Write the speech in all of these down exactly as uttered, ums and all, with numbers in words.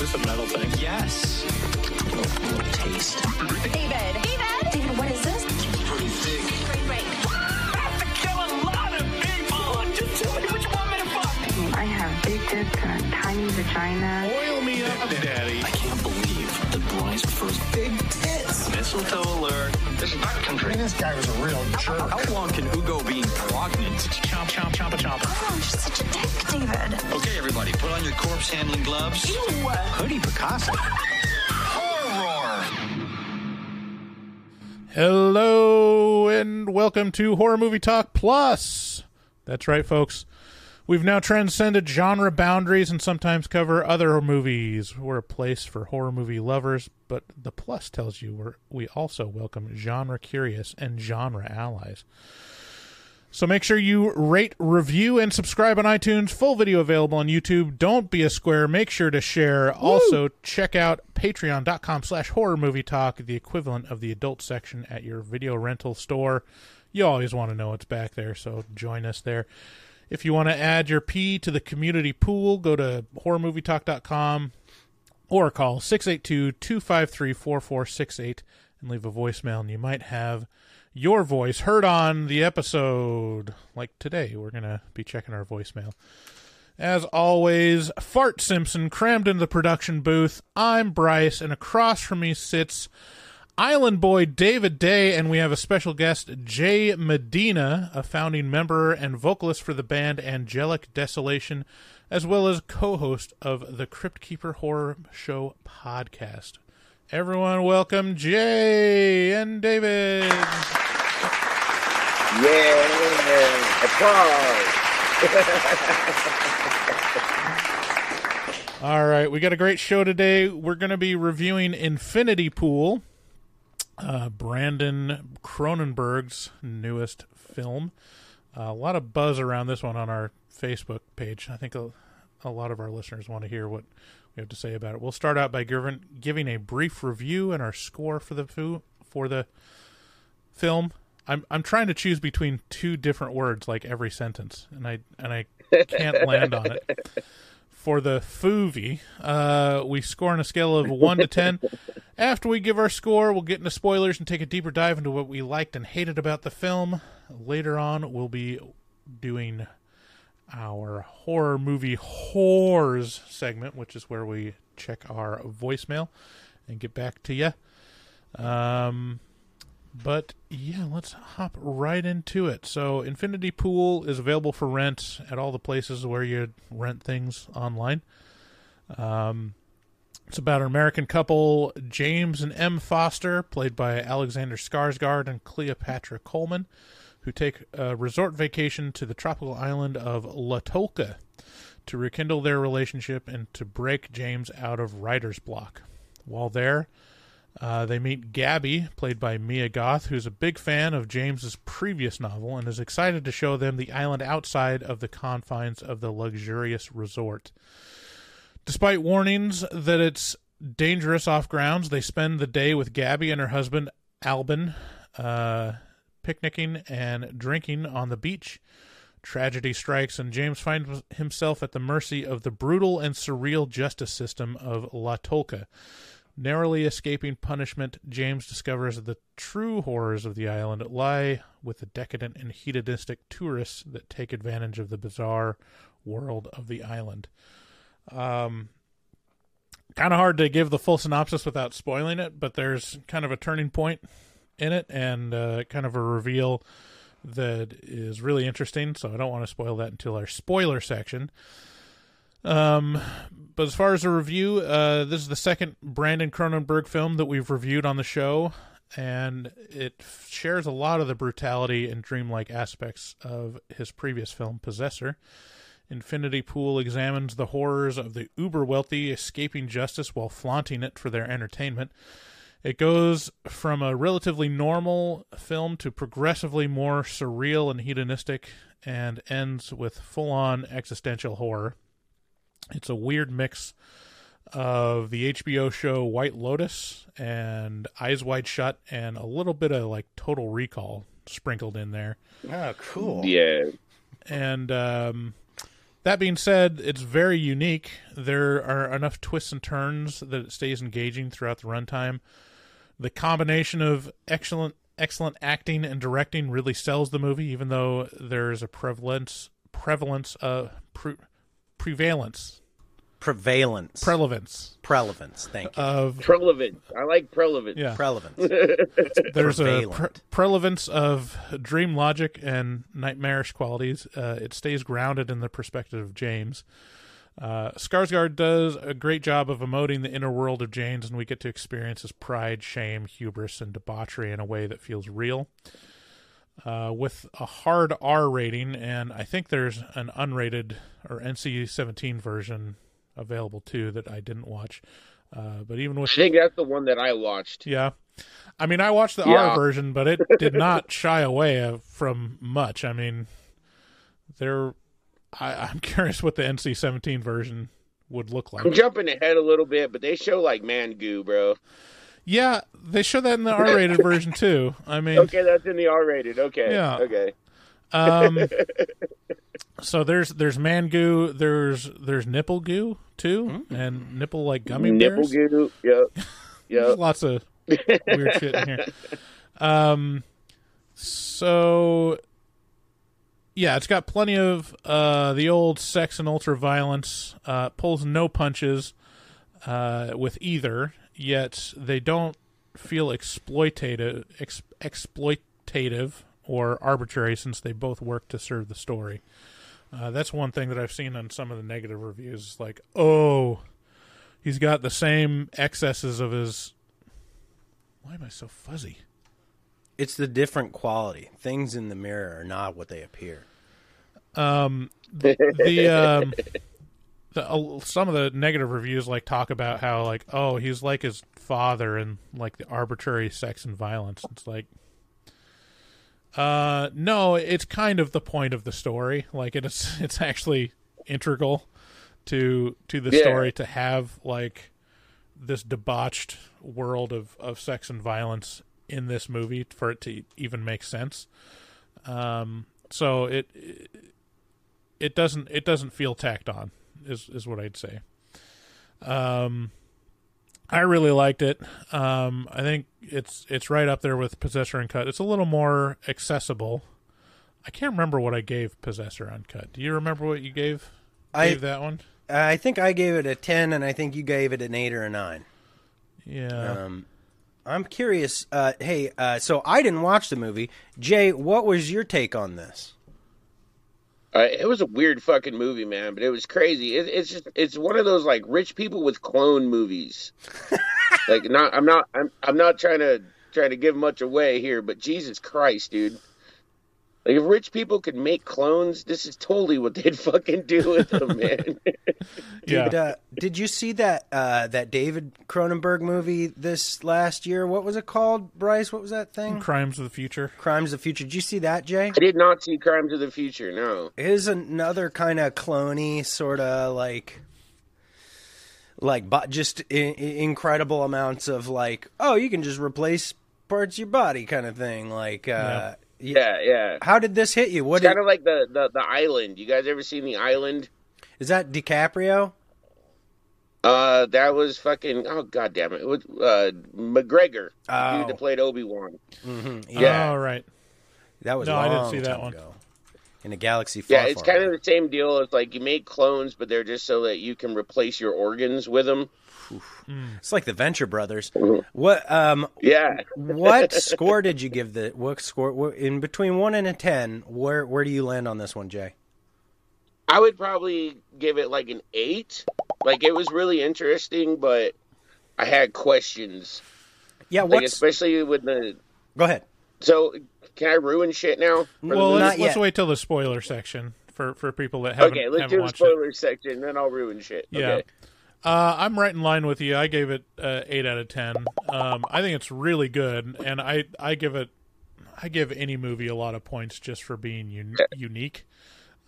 this a metal thing? Yes. Oh, taste. David. David. David, what is this? It's pretty thick. Brain break. I have to kill a lot of people. Just tell me what you want me to fuck. I have big dick and a tiny vagina. Oil me up, daddy. I can't believe the bride's first big tits. Mistletoe alert. This is back country. This guy was a real jerk. How long can Ugo be pregnant? Chomp, chomp, chomp, chomp. Oh, you're such a dick, David. Okay, everybody, put on your corpse handling gloves. Ew. Hoodie Picasso. Horror. Hello, and welcome to Horror Movie Talk Plus. That's right, folks. We've now transcended genre boundaries and sometimes cover other movies. We're a place for horror movie lovers, but the plus tells you we're, we also welcome genre curious and genre allies. So make sure you rate, review, and subscribe on iTunes. Full video available on YouTube. Don't be a square. Make sure to share. Woo! Also, check out patreon.com slash horror movie talk, the equivalent of the adult section at your video rental store. You always want to know what's back there, so join us there. If you want to add your P to the community pool, go to horror movie talk dot com or call six eight two, two five three, four four six eight and leave a voicemail, and you might have your voice heard on the episode. Like today, we're going to be checking our voicemail. As always, Fart Simpson crammed into the production booth. I'm Bryce, and across from me sits Island Boy David Day, and we have a special guest, Jay Medina, a founding member and vocalist for the band Angelic Desolation, as well as co-host of the Crypt Keeper Horror Show podcast. Everyone, welcome Jay and David. Yeah, applause. All right, we got a great show today. We're going to be reviewing Infinity Pool, Uh, Brandon Cronenberg's newest film. Uh, a lot of buzz around this one on our Facebook page. I think a, a lot of our listeners want to hear what we have to say about it. We'll start out by giving, giving a brief review and our score for the foo, for the film. I'm I'm trying to choose between two different words like every sentence, and I and I can't land on it. For the foovie, uh, we score on a scale of one to ten. After we give our score, we'll get into spoilers and take a deeper dive into what we liked and hated about the film. Later on, we'll be doing our horror movie whores segment, which is where we check our voicemail and get back to you. Um, but, yeah, let's hop right into it. So, Infinity Pool is available for rent at all the places where you rent things online. Um, it's about an American couple, James and M. Foster, played by Alexander Skarsgård and Cleopatra Coleman, who take a resort vacation to the tropical island of La Tolqa to rekindle their relationship and to break James out of writer's block. While there, Uh, they meet Gabby, played by Mia Goth, who's a big fan of James's previous novel and is excited to show them the island outside of the confines of the luxurious resort. Despite warnings that it's dangerous off grounds, they spend the day with Gabby and her husband, Alban, uh, picnicking and drinking on the beach. Tragedy strikes, and James finds himself at the mercy of the brutal and surreal justice system of La Tolqa. Narrowly escaping punishment, James discovers that the true horrors of the island lie with the decadent and hedonistic tourists that take advantage of the bizarre world of the island. Um, kind of hard to give the full synopsis without spoiling it, but there's kind of a turning point in it and uh, kind of a reveal that is really interesting, so I don't want to spoil that until our spoiler section. Um, but as far as a review, uh, this is the second Brandon Cronenberg film that we've reviewed on the show, and it f- shares a lot of the brutality and dreamlike aspects of his previous film, Possessor. Infinity Pool examines the horrors of the uber-wealthy escaping justice while flaunting it for their entertainment. It goes from a relatively normal film to progressively more surreal and hedonistic, and ends with full-on existential horror. It's a weird mix of the H B O show White Lotus and Eyes Wide Shut and a little bit of, like, Total Recall sprinkled in there. Oh, cool. Yeah. And um, That being said, it's very unique. There are enough twists and turns that it stays engaging throughout the runtime. The combination of excellent excellent acting and directing really sells the movie, even though there is a prevalence prevalence uh pre prevalence prevalence prevalence prevalence thank you of prevalence. I like prevalence. Yeah, prevalence. There's prevalent. a pre prevalence of dream logic and nightmarish qualities. Uh, it stays grounded in the perspective of James. Uh, Skarsgård does a great job of emoting the inner world of James, and we get to experience his pride, shame, hubris, and debauchery in a way that feels real. Uh, with a hard R rating, and I think there's an unrated or N C seventeen version available too that I didn't watch. Uh, but even with, I think that's the one that I watched. Yeah, I mean, I watched the yeah. R version, but it did not shy away from much. I mean, there. I, I'm curious what the N C seventeen version would look like. I'm jumping ahead a little bit, but they show, like, man goo, bro. Yeah, they show that in the R rated version, too. I mean... Okay, that's in the R rated. Okay. Yeah. Okay. Um, so there's there's man goo. There's, there's nipple goo, too, mm-hmm. and nipple, like, gummy bears. Nipple goo, yep. Yep. Lots of weird shit in here. Um, so... Yeah, it's got plenty of uh, the old sex and ultra-violence, uh, pulls no punches uh, with either, yet they don't feel exploitative ex exploitative or arbitrary since they both work to serve the story. Uh, that's one thing that I've seen on some of the negative reviews. Like, oh, he's got the same excesses of his... Why am I so fuzzy? It's the different quality. Things in the mirror are not what they appear. Um, the, the, um, the uh, some of the negative reviews like talk about how like, oh, he's like his father and like the arbitrary sex and violence. It's like, uh, no, it's kind of the point of the story. Like it is, it's actually integral to to the yeah. story to have like this debauched world of of sex and violence in this movie for it to even make sense. Um, so it, it, it doesn't, it doesn't feel tacked on is, is what I'd say. Um, I really liked it. Um, I think it's, it's right up there with Possessor Uncut. It's a little more accessible. I can't remember what I gave Possessor Uncut. Do you remember what you gave, I, gave that one? I think I gave it a ten and I think you gave it an eight or a nine. Yeah. Um, I'm curious. Uh, hey, uh, so I didn't watch the movie. Jay, what was your take on this? Uh, it was a weird fucking movie, man, but it was crazy. It, it's just, it's one of those like rich people with clone movies. Like, not, I'm not, I'm, I'm not trying to trying to give much away here, but Jesus Christ, dude! Like, if rich people could make clones, this is totally what they'd fucking do with them, man. Yeah. Dude, uh, did you see that uh, that David Cronenberg movie this last year? What was it called, Bryce? What was that thing? Crimes of the Future. Crimes of the Future. Did you see that, Jay? I did not see Crimes of the Future, no. It is another kind of clone-y, sort of like... Like, just in incredible amounts of like, oh, you can just replace parts of your body kind of thing. Like... Uh, yeah. Yeah, yeah. How did this hit you? What it's did... kind of like the, the, the Island. You guys ever seen The Island? Is that DiCaprio? Uh, that was fucking... Oh, God damn it. It was, uh, McGregor. Oh. Dude that played Obi-Wan. Mm-hmm. Yeah. Oh, right. That was no, long I didn't see that one. Ago. In a galaxy far, Yeah, it's far kind away. Of the same deal. It's like you make clones, but they're just so that you can replace your organs with them. Mm. It's like the Venture Brothers. What? Um, yeah. What score did you give the? What score? What, in between one and a ten, where where do you land on this one, Jay? I would probably give it like an eight. Like it was really interesting, but I had questions. Yeah, like especially with the. Go ahead. So, can I ruin shit now? Well, let's, let's wait till the spoiler section for for people that haven't. Okay, let's haven't do the spoiler it. section, then I'll ruin shit. Yeah. Okay. Uh, I'm right in line with you. I gave it uh, eight out of ten. Um, I think it's really good, and I I give it I give any movie a lot of points just for being un unique.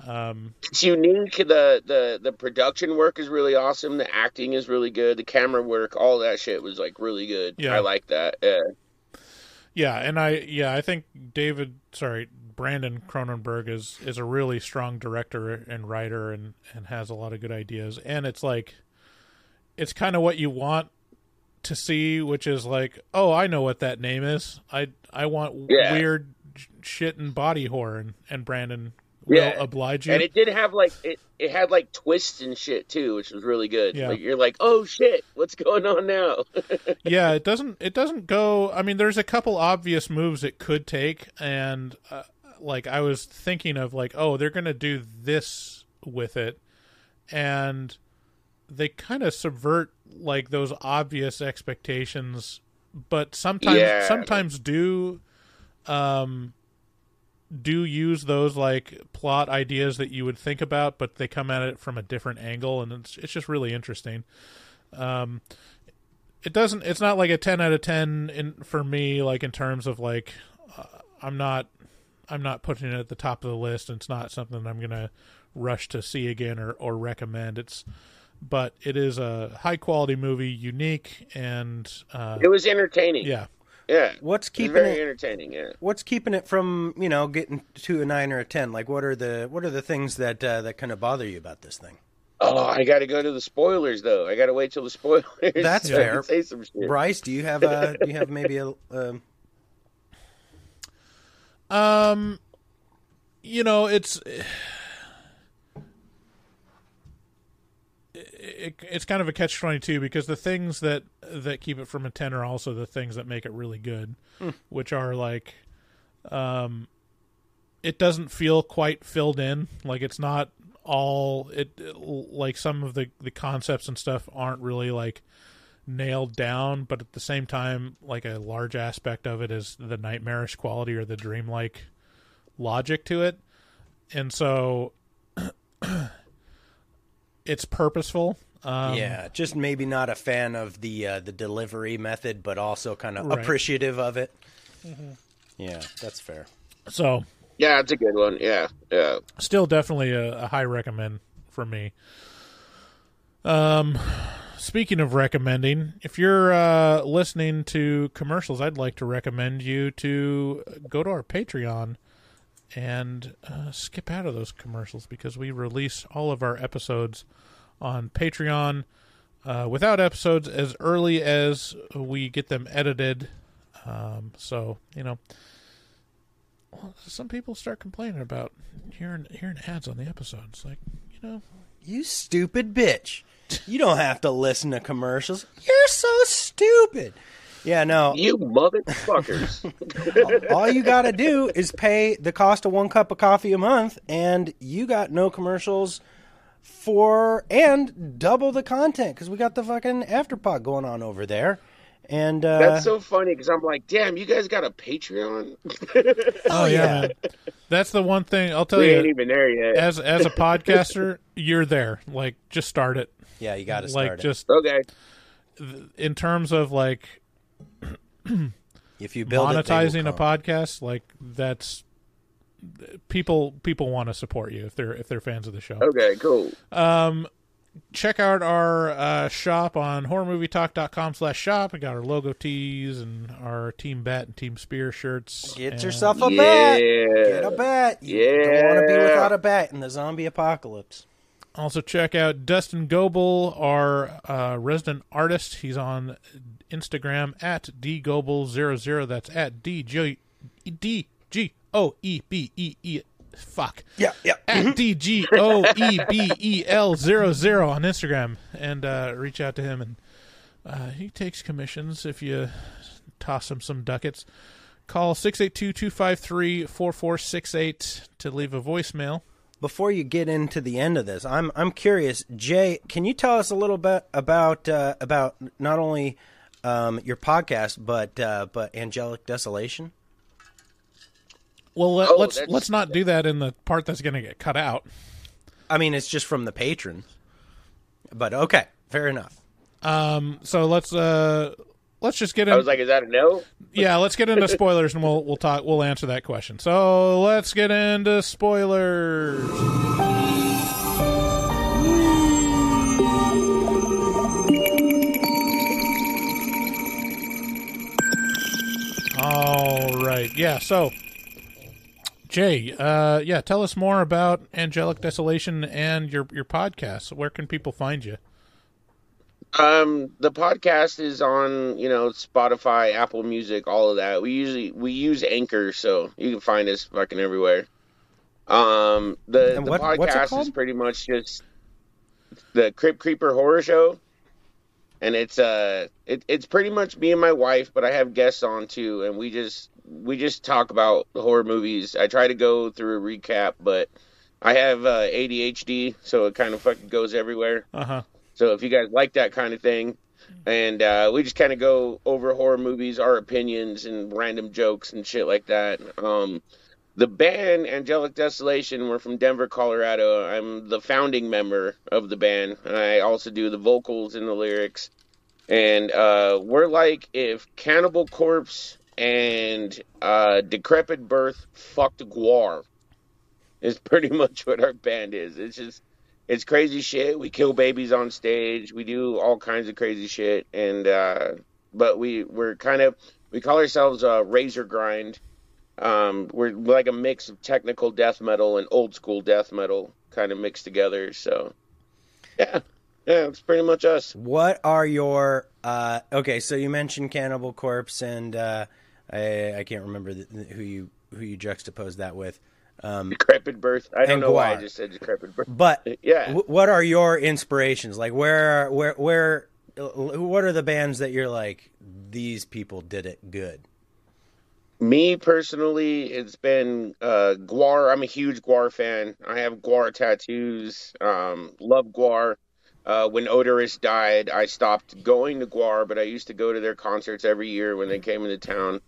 Um, it's unique. The the the production work is really awesome. The acting is really good. The camera work, all that shit was like really good. Yeah. I like that. Yeah. Yeah, and I yeah I think David sorry Brandon Cronenberg is is a really strong director and writer, and and has a lot of good ideas. And it's like, it's kind of what you want to see, which is like, oh, I know what that name is. I I want yeah. weird shit and body horror, and, and Brandon will yeah. oblige you. And it did have like it, it had like twists and shit too, which was really good. Yeah. Like, you're like, oh shit, what's going on now? yeah, it doesn't it doesn't go. I mean, there's a couple obvious moves it could take, and uh, like I was thinking of like, oh, they're gonna do this with it, and they kind of subvert like those obvious expectations, but sometimes yeah. sometimes do. Um, do use those like plot ideas that you would think about, but they come at it from a different angle, and it's it's just really interesting. Um, it doesn't. It's not like a ten out of ten in for me. Like in terms of like, uh, I'm not I'm not putting it at the top of the list, and it's not something I'm gonna rush to see again or or recommend. It's but it is a high quality movie, unique, and uh, it was entertaining. Yeah. Yeah, what's keeping it's very it, entertaining? Yeah, what's keeping it from, you know, getting to a nine or a ten? Like, what are the what are the things that uh, that kind of bother you about this thing? Oh, I got to go to the spoilers though. I got to wait till the spoilers. That's so fair. I can say some shit. Bryce, do you have a, do you have maybe a um... um, you know, it's it, it, it's kind of a catch twenty-two because the things that. that keep it from a ten are also the things that make it really good, mm. which are like, um, it doesn't feel quite filled in. Like it's not all it, it like some of the, the concepts and stuff aren't really like nailed down, but at the same time, like a large aspect of it is the nightmarish quality or the dreamlike logic to it. And so it's purposeful. Um, yeah, just maybe not a fan of the uh, the delivery method, but also kind of right. appreciative of it. Mm-hmm. Yeah, that's fair. So yeah, it's a good one. Yeah, yeah. Still, definitely a, a high recommend for me. Um, speaking of recommending, if you're uh, listening to commercials, I'd like to recommend you to go to our Patreon and uh, skip out of those commercials because we release all of our episodes on Patreon uh, without episodes as early as we get them edited. Um, so, you know, well, some people start complaining about hearing, hearing ads on the episodes. Like, you know, you stupid bitch. You don't have to listen to commercials. You're so stupid. Yeah, no. You motherfuckers. All you got to do is pay the cost of one cup of coffee a month, and you got no commercials for and double the content because we got the fucking afterpod going on over there, and uh, that's so funny because I'm like, damn, you guys got a Patreon. Oh yeah, man. That's the one thing I'll tell we you. We ain't even there yet. As as a podcaster, you're there. Like, just start it. Yeah, you got to start like, it. Just okay. In terms of like, if you build monetizing it, a podcast, like that's. People people want to support you if they're if they're fans of the show. Okay, cool. Um, check out our uh, shop on horror movie talk dot com slash shop. We got our logo tees and our Team Bat and Team Spear shirts. Get and... yourself a yeah. bat. Get a bat. You yeah. don't want to be without a bat in the zombie apocalypse. Also check out Dustin Goebel, our uh, resident artist. He's on Instagram at d goebel zero zero. That's at D G O E B E. O E B E E, fuck yeah yeah. At D G O E B E L zero zero on Instagram, and uh, reach out to him, and uh, he takes commissions if you toss him some ducats. Call six eight two, two five three, four four six eight to leave a voicemail. Before you get into the end of this, I'm I'm curious, Jay. Can you tell us a little bit about uh, about not only um, your podcast but uh, but Angelic Desolation? Well, let, oh, let's let's not do that in the part that's going to get cut out. I mean, it's just from the patrons, but okay, fair enough. Um, so let's uh, let's just get. In... I was like, is that a no? Yeah, let's get into spoilers, and we'll we'll talk. We'll answer that question. So let's get into spoilers. All right, yeah. So. Jay, uh, yeah, tell us more about Angelic Desolation and your, your podcast. Where can people find you? Um, the podcast is on, you know, Spotify, Apple Music, all of that. We usually, we use Anchor, so you can find us fucking everywhere. Um, the, what, the podcast is pretty much just the Crypt Keeper Horror Show. And it's, uh, it, it's pretty much me and my wife, but I have guests on too. And we just, we just talk about horror movies. I try to go through a recap, but I have uh, A D H D, so it kind of fucking goes everywhere. Uh-huh. So if you guys like that kind of thing, and uh, we just kind of go over horror movies, our opinions, and random jokes and shit like that. Um, the band, Angelic Desolation, we're from Denver, Colorado. I'm the founding member of the band, and I also do the vocals and the lyrics. And uh, we're like if Cannibal Corpse and uh, Decrepit Birth fucked G W A R. Is pretty much what our band is. It's just... It's crazy shit. We kill babies on stage. We do all kinds of crazy shit. And, uh, but we, we're kind of, we call ourselves a razor grind. Um, we're like a mix of technical death metal and old school death metal kind of mixed together. So yeah, yeah, it's pretty much us. What are your, uh, okay. So you mentioned Cannibal Corpse and, uh, I, I can't remember the, who you, who you juxtaposed that with. Um, Decrepit Birth. I don't know G W A R. Why I just said Decrepit Birth. But yeah, w- what are your inspirations? Like, where, where, where? What are the bands that you're like? These people did it good. Me personally, it's been uh, G W A R. I'm a huge G W A R fan. I have G W A R tattoos. Um, love G W A R. Uh, when Odorous died, I stopped going to G W A R, but I used to go to their concerts every year when they came into town.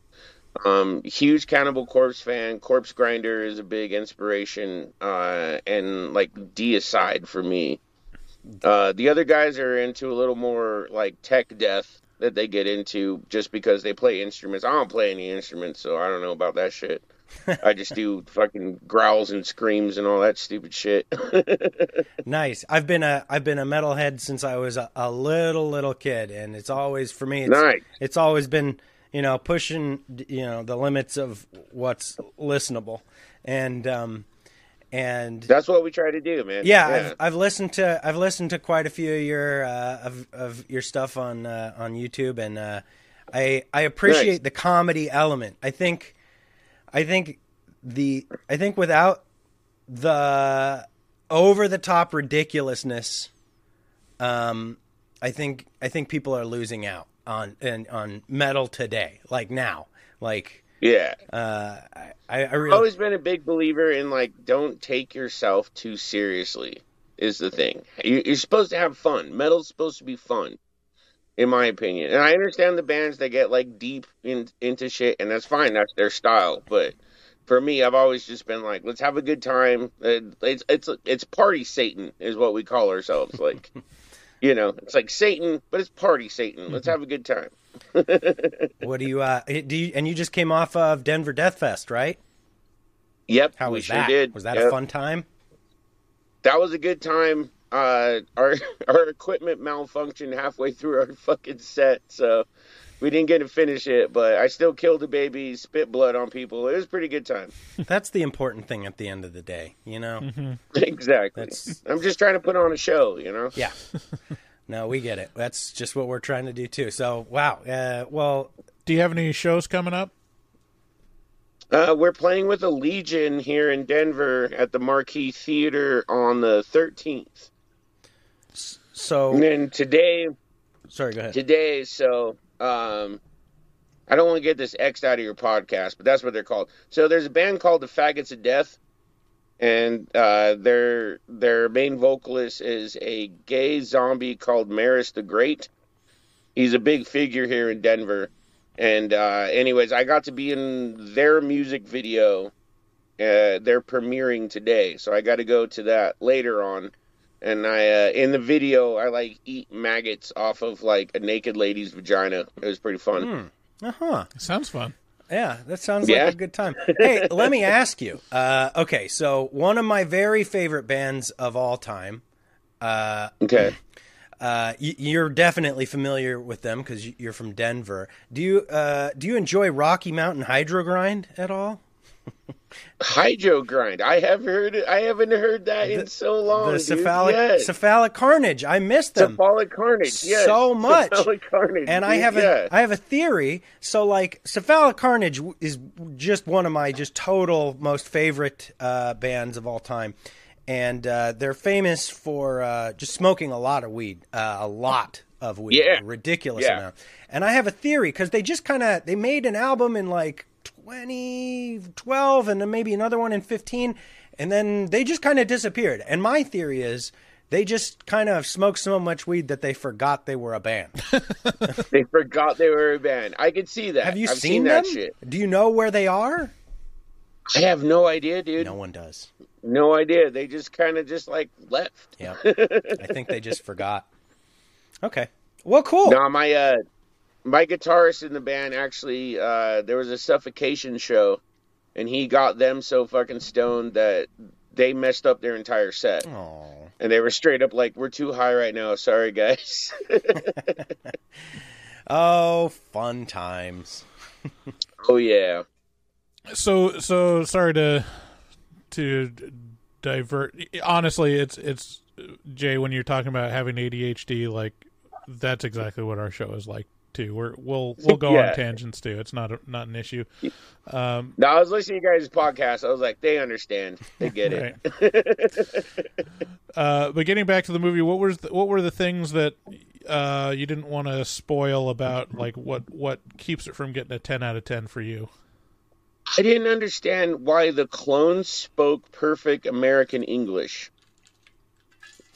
Um, huge Cannibal Corpse fan. Corpse Grinder is a big inspiration, uh, and like deicide for me. Uh, the other guys are into a little more like tech death that they get into just because they play instruments. I don't play any instruments, so I don't know about that shit. I just do fucking growls and screams and all that stupid shit. Nice. I've been a I've been a metalhead since I was a, a little little kid, and it's always for me. It's, nice. It's always been. You know, pushing, you know, the limits of what's listenable. And, um, and that's what we try to do, man. Yeah. yeah. I've, I've listened to, I've listened to quite a few of your, uh, of, of your stuff on, uh, on YouTube. And, uh, I, I appreciate nice. the comedy element. I think, I think the, I think without the over the top ridiculousness, um, I think, I think people are losing out. on and on metal today, like now, like, yeah, uh, I, I really... I've always been a big believer in like, don't take yourself too seriously is the thing. You're supposed to have fun. Metal's supposed to be fun, in my opinion. And I understand the bands that get like deep in, into shit, and that's fine. That's their style. But for me, I've always just been like, let's have a good time. It's, it's, it's party Satan is what we call ourselves. Like, you know, it's like Satan, but it's party Satan. Let's have a good time. What do you, uh, do you, and you just came off of Denver Death Fest, right? Yep. How was we that? Sure did. Was that yep. a fun time? That was a good time. Uh, our, our equipment malfunctioned halfway through our fucking set. So we didn't get to finish it, but I still killed a baby, spit blood on people. It was a pretty good time. That's the important thing at the end of the day, you know? Mm-hmm. Exactly. That's... I'm just trying to put on a show, you know? Yeah. No, we get it. That's just what we're trying to do, too. So, wow. Uh, well, do you have any shows coming up? Uh, we're playing with a Legion here in Denver at the Marquee Theater on the thirteenth. So... And then today... Sorry, go ahead. Today, so... Um, I don't want to get this X'd out of your podcast, but that's what they're called. So there's a band called The Faggots of Death, and uh, their their main vocalist is a gay zombie called Maris the Great. He's a big figure here in Denver. And uh, anyways, I got to be in their music video. Uh, they're premiering today, so I got to go to that later on. And I, uh, in the video, I, like, eat maggots off of, like, a naked lady's vagina. It was pretty fun. Mm. Uh-huh. Sounds fun. Yeah, that sounds yeah. like a good time. Hey, let me ask you. Uh, okay, so one of my very favorite bands of all time. Uh, okay. Uh, you're definitely familiar with them because you're from Denver. Do you, uh, do you enjoy Rocky Mountain Hydro Grind at all? Hydro grind. I have heard. I haven't heard that the, in so long. The cephalic, yes. Cephalic Carnage. I missed them. Cephalic Carnage. Yes. So much. Cephalic Carnage. And I have yes. a. I have a theory. So like Cephalic Carnage is just one of my just total most favorite uh, bands of all time, and uh, they're famous for uh, just smoking a lot of weed, uh, a lot of weed, yeah. a ridiculous yeah. amount. And I have a theory because they just kind of they made an album in like twenty twelve and then maybe another one in fifteen, and then they just kind of disappeared. And my theory is they just kind of smoked so much weed that they forgot they were a band. They forgot they were a band. I could see that. Have you I've seen, seen that them? Shit. Do you know where they are? I have no idea, dude. No one does. No idea. They just kind of just like left. Yeah. I think they just forgot. Okay. Well, cool. No, my uh My guitarist in the band, actually, uh, there was a Suffocation show, and he got them so fucking stoned that they messed up their entire set. Aww. And they were straight up like, we're too high right now. Sorry, guys. Oh, fun times. Oh, yeah. So, so sorry to to divert. Honestly, it's, it's Jay, when you're talking about having A D H D, like, that's exactly what our show is like. Too. We're, we'll we'll go yeah. on tangents too. It's not a, not an issue. Um, no, I was listening to you guys' podcast. I was like, they understand. They get right. it. uh, but getting back to the movie, what was the, what were the things that uh, you didn't want to spoil about? Like what what keeps it from getting a ten out of ten for you? I didn't understand why the clones spoke perfect American English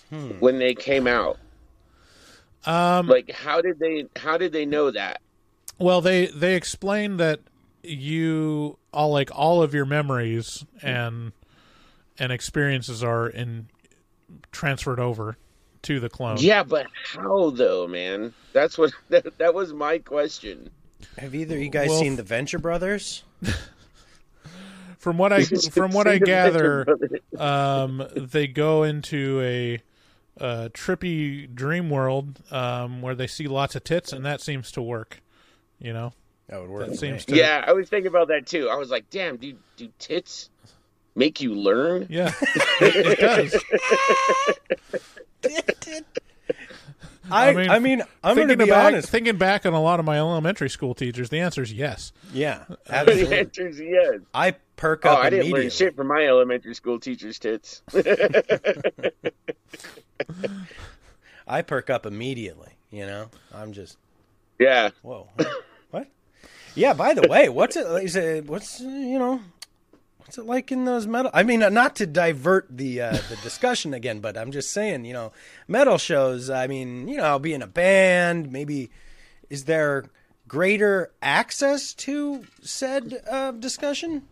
hmm. when they came out. Um, like how did they how did they know that? Well, they they explained that you all like all of your memories and and experiences are in transferred over to the clone. Yeah, but how though, man? That's what that, that was my question. Have either of you guys well, seen the Venture Brothers? From what I from what I gather, um, they go into a Uh, trippy dream world um, where they see lots of tits, and that seems to work. You know, that would work. That seems to... Yeah, I was thinking about that too. I was like, "Damn, do do tits make you learn?" Yeah, it, it does. I, I mean, I mean, I'm going to be back, honest. Thinking back on a lot of my elementary school teachers, the answer is yes. Yeah, absolutely. The answer is yes. I perk up. Oh, I didn't learn shit from my elementary school teachers' tits. I perk up immediately, you know. I'm just, yeah. Whoa, what? Yeah. By the way, what's it? Is it what's you know? What's it like in those metal? I mean, not to divert the uh, the discussion again, but I'm just saying, you know, metal shows. I mean, you know, I'll be in a band. Maybe is there greater access to said uh, discussion?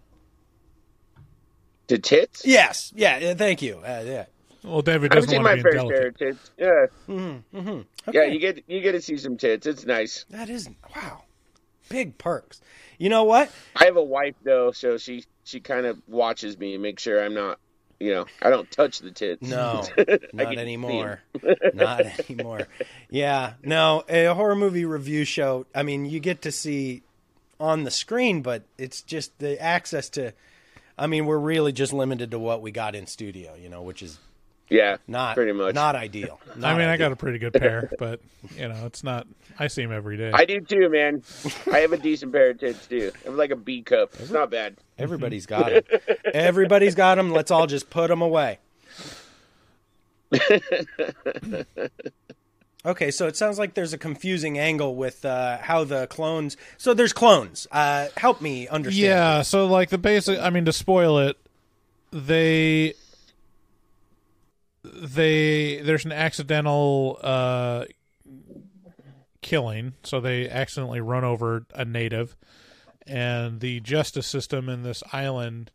To tits? Yes. Yeah. Thank you. Uh, yeah. Well, David doesn't want to be intelligent. I've seen my fair share of tits. Yeah. Mm-hmm. Mm-hmm. Okay. Yeah, you get you get to see some tits. It's nice. That is wow, big perks. You know what? I have a wife though, so she she kind of watches me and makes sure I'm not, you know, I don't touch the tits. No, not anymore. Not anymore. Yeah, no. A horror movie review show. I mean, you get to see on the screen, but it's just the access to. I mean, we're really just limited to what we got in studio, you know, which is. Yeah, not pretty much. Not ideal. Not I mean, ideal. I got a pretty good pair, but you know, it's not. I see them every day. I do too, man. I have a decent pair of tits too. I'm like a B cup. It's not bad. Everybody's got them. Everybody's got them. Let's all just put them away. Okay, so it sounds like there's a confusing angle with uh, how the clones. So there's clones. Uh, help me understand. Yeah. So like the basic. I mean, to spoil it, they. They there's an accidental uh, killing, so they accidentally run over a native, and the justice system in this island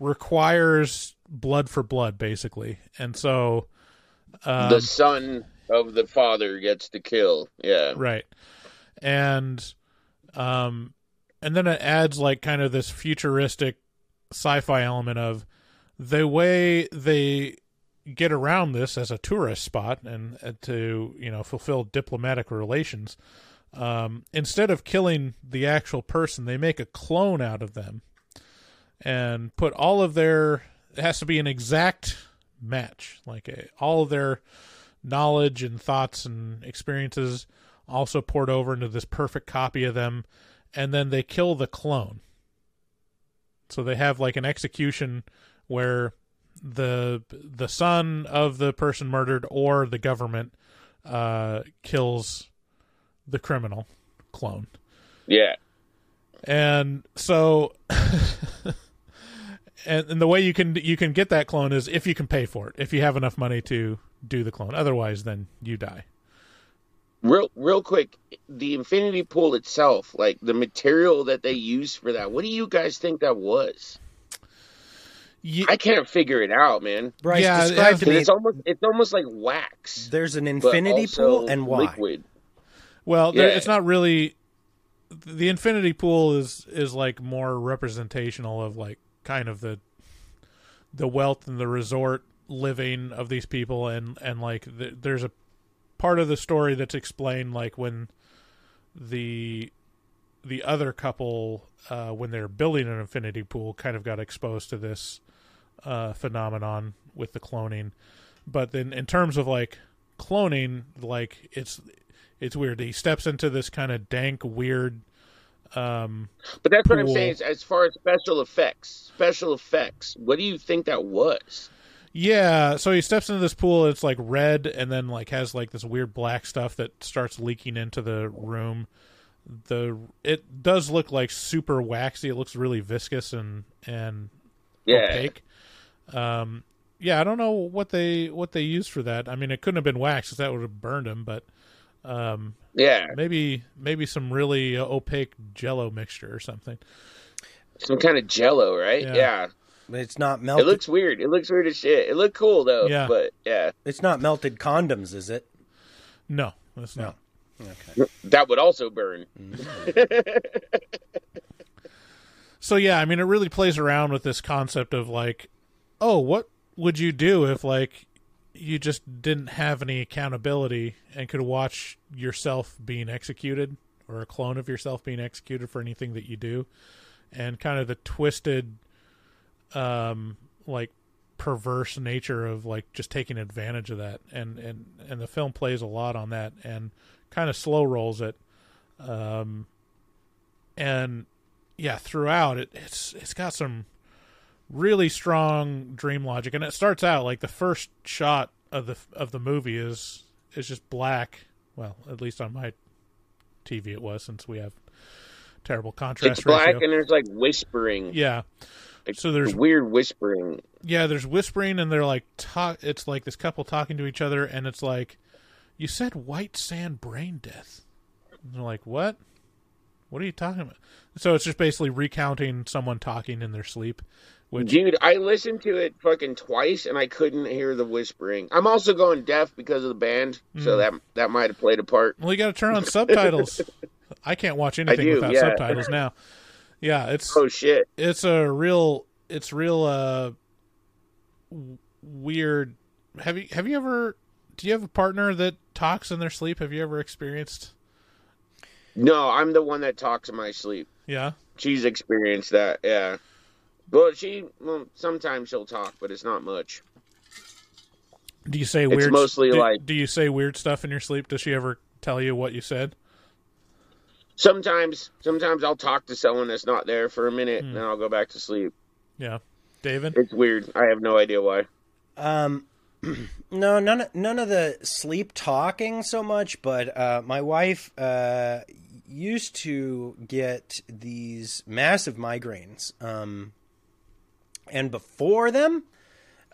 requires blood for blood, basically. And so um, the son of the father gets to kill, yeah, right. And um, and then it adds like kind of this futuristic sci-fi element of the way they. Get around this as a tourist spot and uh, to, you know, fulfill diplomatic relations. Um, instead of killing the actual person, they make a clone out of them and put all of their, it has to be an exact match, like a, all of their knowledge and thoughts and experiences also poured over into this perfect copy of them. And then they kill the clone. So they have like an execution where the the son of the person murdered or the government uh, kills the criminal clone. Yeah. And so, and, and the way you can you can get that clone is if you can pay for it, if you have enough money to do the clone. Otherwise, then you die. Real, real quick, the Infinity Pool itself, like the material that they used for that, what do you guys think that was? You, I can't figure it out, man. Bryce, yeah, describe it, to me. It's almost, it's almost like wax. There's an Infinity Pool and why? Liquid. Well, yeah. there, it's not really. The Infinity Pool is is like more representational of like kind of the the wealth and the resort living of these people, and and like the, there's a part of the story that's explained like when the the other couple uh, when they're building an Infinity Pool kind of got exposed to this uh, phenomenon with the cloning, but then in terms of like cloning, like it's. It's weird. He steps into this kind of dank, weird um But that's pool. What I'm saying is, as far as special effects, special effects, what do you think that was? Yeah, so he steps into this pool, it's like red and then like has like this weird black stuff that starts leaking into the room. The it does look like super waxy. It looks really viscous and and yeah. opaque. Um yeah, I don't know what they what they used for that. I mean, it couldn't have been wax because that would have burned him, but Um, yeah, maybe maybe some really opaque Jello mixture or something. Some kind of Jello, right? Yeah, yeah. But it's not melted. It looks weird. It looks weird as shit. It looked cool though. Yeah, but yeah, it's not melted condoms, is it? No, it's no. not. Okay, that would also burn. So yeah, I mean, it really plays around with this concept of like, oh, what would you do if like. You just didn't have any accountability and could watch yourself being executed or a clone of yourself being executed for anything that you do. And kind of the twisted, um, like perverse nature of like just taking advantage of that. And, and, and the film plays a lot on that and kind of slow rolls it. Um, and yeah, throughout it, it's, it's got some really strong dream logic, and it starts out like the first shot of the of the movie is is just black. Well, at least on my T V it was, since we have terrible contrast. It's black ratio. And there's like whispering. Yeah, like, so there's weird whispering. Yeah, there's whispering, and they're like talk. It's like this couple talking to each other, and it's like, "You said white sand brain death." And they're like, "What? What are you talking about?" So it's just basically recounting someone talking in their sleep. Which... Dude, I listened to it fucking twice, and I couldn't hear the whispering. I'm also going deaf because of the band, mm. so that that might have played a part. Well, you got to turn on subtitles. I can't watch anything do, without yeah. subtitles now. Yeah, it's oh shit. It's a real, it's real uh, weird. Have you have you ever? Do you have a partner that talks in their sleep? Have you ever experienced? No, I'm the one that talks in my sleep. Yeah, she's experienced that. Yeah. But she, well, sometimes she'll talk, but it's not much. Do you say weird? It's mostly do, like. Do you say weird stuff in your sleep? Does she ever tell you what you said? Sometimes, sometimes I'll talk to someone that's not there for a minute, mm. and then I'll go back to sleep. Yeah, David. It's weird. I have no idea why. Um, no, none, of, none of the sleep talking so much, but uh, my wife uh used to get these massive migraines. Um. And before them,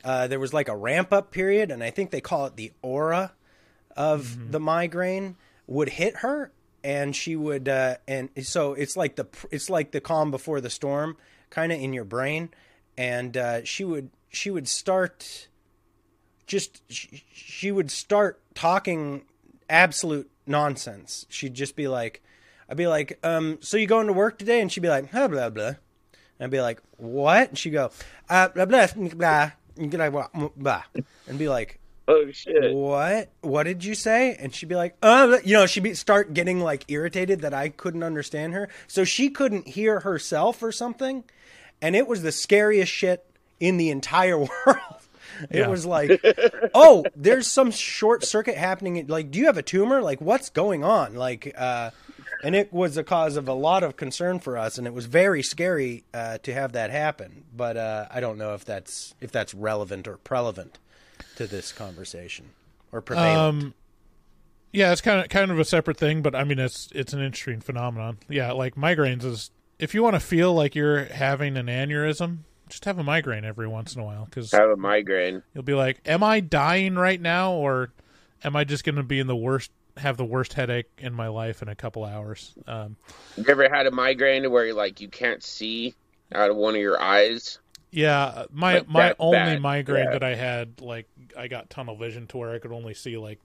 uh, there was like a ramp-up period, and I think they call it the aura of mm-hmm. the migraine would hit her, and she would, uh, and so it's like the it's like the calm before the storm, kind of in your brain, and uh, she would she would start, just she, she would start talking absolute nonsense. She'd just be like, I'd be like, um, so you going to work today? And she'd be like, blah blah blah. And I'd be like, what? And she'd go, uh, blah, blah, blah, blah, blah. And be like, oh, shit. What? What did you say? And she'd be like, oh, you know, she'd be, start getting like irritated that I couldn't understand her. So she couldn't hear herself or something. and it was the scariest shit in the entire world. It yeah. was like, oh, there's some short circuit happening. Like, do you have a tumor? Like, what's going on? Like, uh, and it was a cause of a lot of concern for us, and it was very scary uh, to have that happen. But uh, I don't know if that's if that's relevant or prevalent to this conversation or prevalent. Um, yeah, it's kind of kind of a separate thing, but I mean, it's it's an interesting phenomenon. Yeah, like migraines is, if you want to feel like you're having an aneurysm, just have a migraine every once in a while. Cause have a migraine. You'll be like, am I dying right now, or am I just going to be in the worst, have the worst headache in my life in a couple hours? Um, you ever had a migraine where you're like, you can't see out of one of your eyes? Yeah. My, like my that, only that, migraine yeah. that I had, like I got tunnel vision to where I could only see like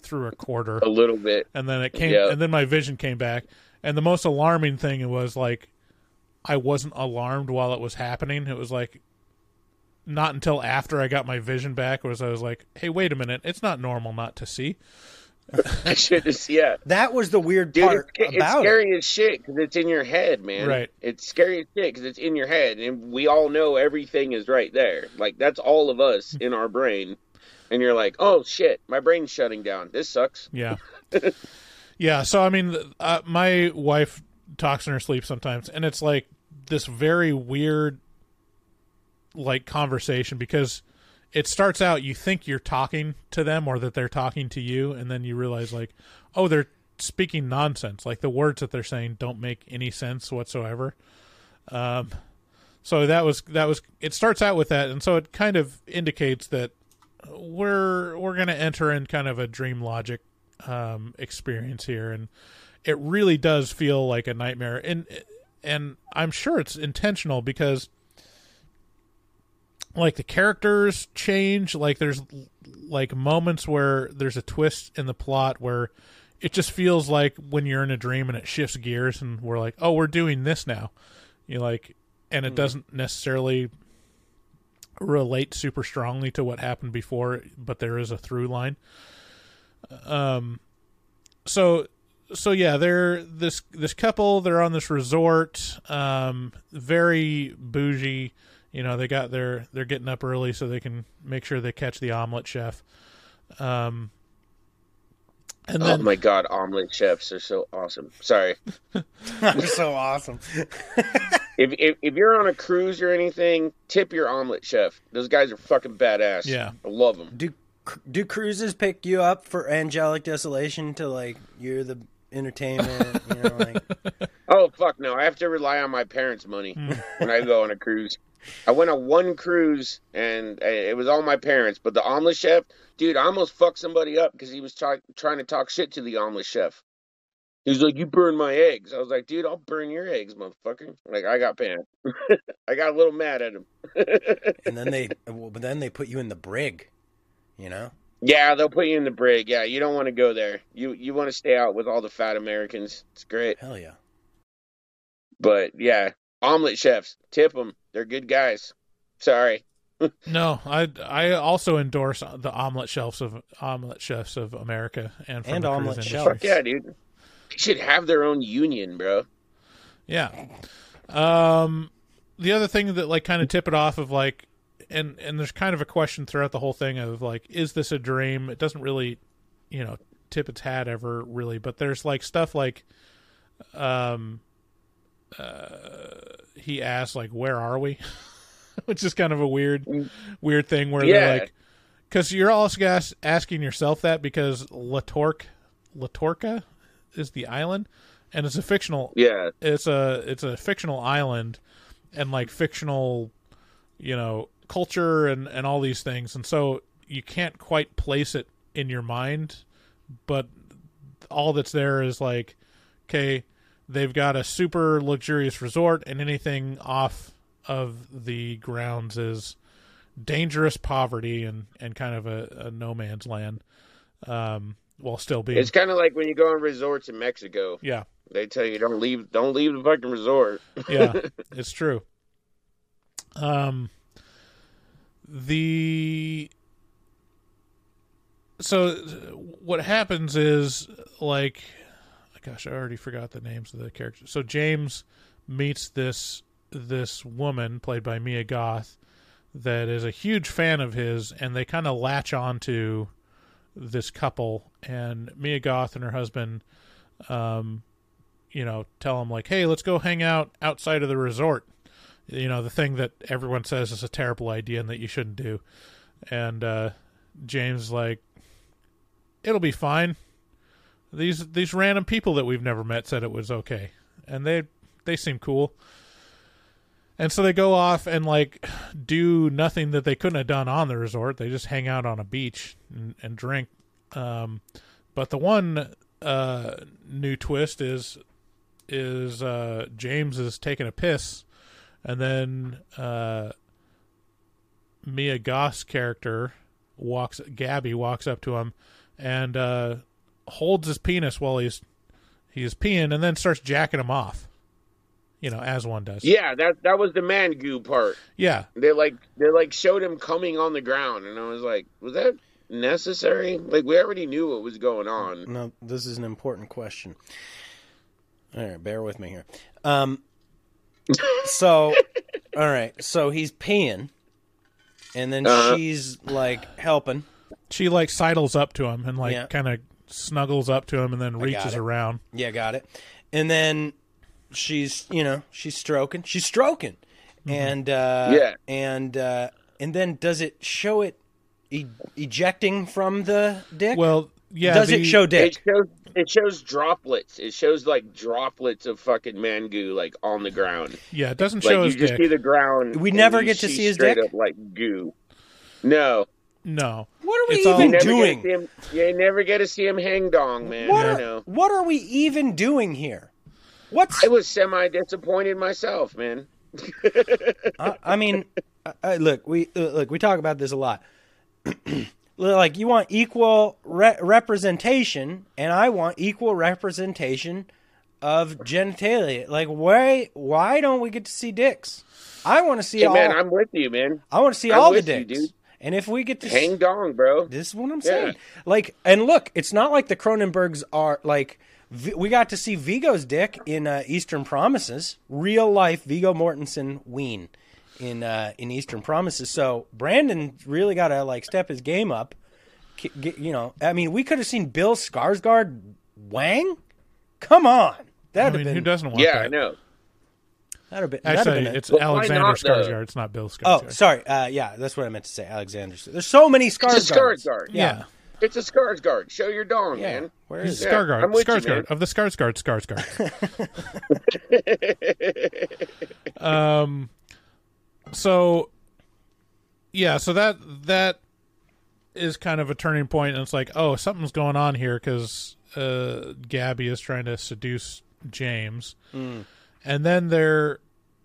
through a quarter, a little bit. And then it came, yep. and then my vision came back. And the most alarming thing was like, I wasn't alarmed while it was happening. It was like, not until after I got my vision back was I was like, hey, wait a minute. It's not normal not to see. I should just, yeah. That was the weird Dude, part it's, about it. It's scary it. as shit because it's in your head, man. Right. It's scary as shit because it's in your head. And we all know everything is right there. Like, that's all of us in our brain. And you're like, oh, shit, my brain's shutting down. This sucks. Yeah. Yeah, so, I mean, uh, my wife talks in her sleep sometimes, and it's like this very weird like conversation because it starts out you think you're talking to them or that they're talking to you, and then you realize like, oh, they're speaking nonsense, like the words that they're saying don't make any sense whatsoever. Um so that was that was it starts out with that, and so it kind of indicates that we're we're going to enter in kind of a dream logic um experience here, and it really does feel like a nightmare, and and I'm sure it's intentional because like the characters change, like there's like moments where there's a twist in the plot where it just feels like when you're in a dream and it shifts gears and we're like, oh, we're doing this now, you like, and it doesn't necessarily relate super strongly to what happened before, but there is a through line. Um, so. So yeah, they're this this couple. They're on this resort, um, very bougie. You know, they got their they're getting up early so they can make sure they catch the omelet chef. Um, and oh then, my god, omelet chefs are so awesome. Sorry, they're so awesome. if, if if you're on a cruise or anything, tip your omelet chef. Those guys are fucking badass. Yeah, I love them. Do do cruises pick you up for Angelic Desolation to like you're the entertainment, you know, like... Oh fuck no! I have to rely on my parents' money when I go on a cruise. I went on one cruise and it was all my parents. But the omelet chef, dude, I almost fucked somebody up because he was try- trying to talk shit to the omelet chef. He was like, "You burned my eggs." I was like, "Dude, I'll burn your eggs, motherfucker!" Like, I got panicked. I got a little mad at him. And then they, well, but then they put you in the brig, you know. Yeah, they'll put you in the brig. Yeah, you don't want to go there. You you want to stay out with all the fat Americans. It's great. Hell yeah. But yeah, omelet chefs, tip them. They're good guys. Sorry. No, I I also endorse the omelet chefs of omelet chefs of America and from and the omelet chefs. Fuck yeah, dude. They should have their own union, bro. Yeah. Um, the other thing that like kind of tip it off of like. And and there's kind of a question throughout the whole thing of, like, is this a dream? It doesn't really, you know, tip its hat ever, really. But there's, like, stuff like um, uh, he asks, like, where are we? Which is kind of a weird weird thing where yeah. they're, like... Because you're also asking yourself that because La Torque, La Tolqa is the island. And it's a fictional... Yeah. It's a, it's a fictional island and, like, fictional, you know... culture and, and all these things, and so you can't quite place it in your mind, but all that's there is like, okay, they've got a super luxurious resort and anything off of the grounds is dangerous poverty and, and kind of a, a no man's land, um, while still being... It's kind of like when you go on resorts in Mexico. Yeah. They tell you don't leave, don't leave the fucking resort. Yeah, it's true. Um... The so what happens is like, gosh, I already forgot the names of the characters. So James meets this this woman played by Mia Goth that is a huge fan of his, and they kind of latch on to this couple, and Mia Goth and her husband, um, you know, tell him like, hey, let's go hang out outside of the resort. You know, the thing that everyone says is a terrible idea and that you shouldn't do. And uh, James like, it'll be fine. These these random people that we've never met said it was okay. And they they seem cool. And so they go off and, like, do nothing that they couldn't have done on the resort. They just hang out on a beach and, and drink. Um, but the one uh, new twist is is uh, James is taking a piss. And then uh, Mia Goth's character, walks Gabby, walks up to him and uh, holds his penis while he's he's peeing and then starts jacking him off. You know, as one does. Yeah, that that was the man goo part. Yeah, they like they like showed him coming on the ground, and I was like, was that necessary? Like, we already knew what was going on. No, this is an important question. All right, bear with me here. Um, so, all right, so he's peeing, and then uh-huh. she's like helping. She like sidles up to him and like yeah. kind of snuggles up to him, and then reaches around. Yeah, got it. And then. She's, you know, she's stroking. She's stroking. Mm-hmm. And, uh, yeah. and, uh, and then does it show it e- ejecting from the dick? Well, yeah. Does the, it show dick? It shows, it shows droplets. It shows, like, droplets of fucking man goo, like, on the ground. Yeah, it doesn't like, show his dick. You just see the ground. We never get to see his dick? Straight up, like, goo. No. No. What are we it's even doing? Him, you never get to see him hang dong, man. What are, I know. What are we even doing here? What's... I was semi-disappointed myself, man. I, I mean, I, I, look, we uh, look, we talk about this a lot. Like, you want equal re- representation, and I want equal representation of genitalia. Like, why why don't we get to see dicks? I want to see hey, all... man, I'm with you, man. I want to see I'm all the dicks. You, dude. And if we get to... Hang dong, bro. This is what I'm yeah. saying. Like, and look, it's not like the Cronenbergs are, like... We got to see Viggo's dick in uh, Eastern Promises, real life Viggo Mortensen ween in uh, in Eastern Promises. So Brandon really got to like step his game up. Get, you know, I mean, we could have seen Bill Skarsgård wang. Come on, that I mean, been... who doesn't want yeah, that? Yeah, I know. That'd have been, Actually, that'd have been a... it's well, Alexander Skarsgård. It's not Bill Skarsgård. Oh, sorry. Uh, yeah, that's what I meant to say. Alexander. There's so many Skarsgårds. Yeah. yeah. It's a Skarsgård. Show your dong, yeah. man. Where is it? Skarsgård. Yeah, Skarsgård. Of the Skarsgård, Skarsgård. um, so, yeah, so that that is kind of a turning point, and it's like, oh, something's going on here, because uh, Gabby is trying to seduce James. Mm. And then they're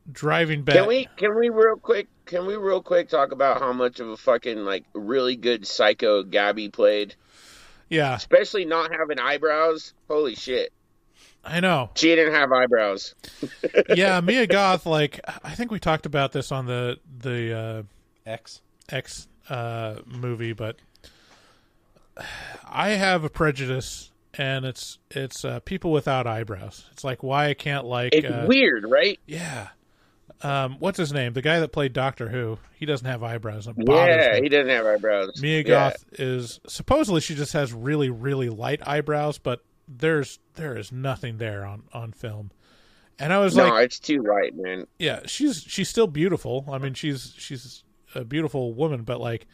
driving back. Can we, can we real quick, can we real quick talk about how much of a fucking, like, really good psycho Gabby played? Yeah. Especially not having eyebrows. Holy shit. I know. She didn't have eyebrows. Yeah, Mia Goth, like, I think we talked about this on the, the uh, X X uh, movie, but I have a prejudice, and it's it's uh, people without eyebrows. It's like, why I can't, like... It's uh, weird, right? Yeah. Um, what's his name? The guy that played Doctor Who. He doesn't have eyebrows. Yeah, me. He doesn't have eyebrows. Mia yeah. Goth is supposedly she just has really, really light eyebrows, but there's there is nothing there on, on film. And I was no, like, no, it's too light, man. Yeah, she's she's still beautiful. I mean, she's she's a beautiful woman, but like,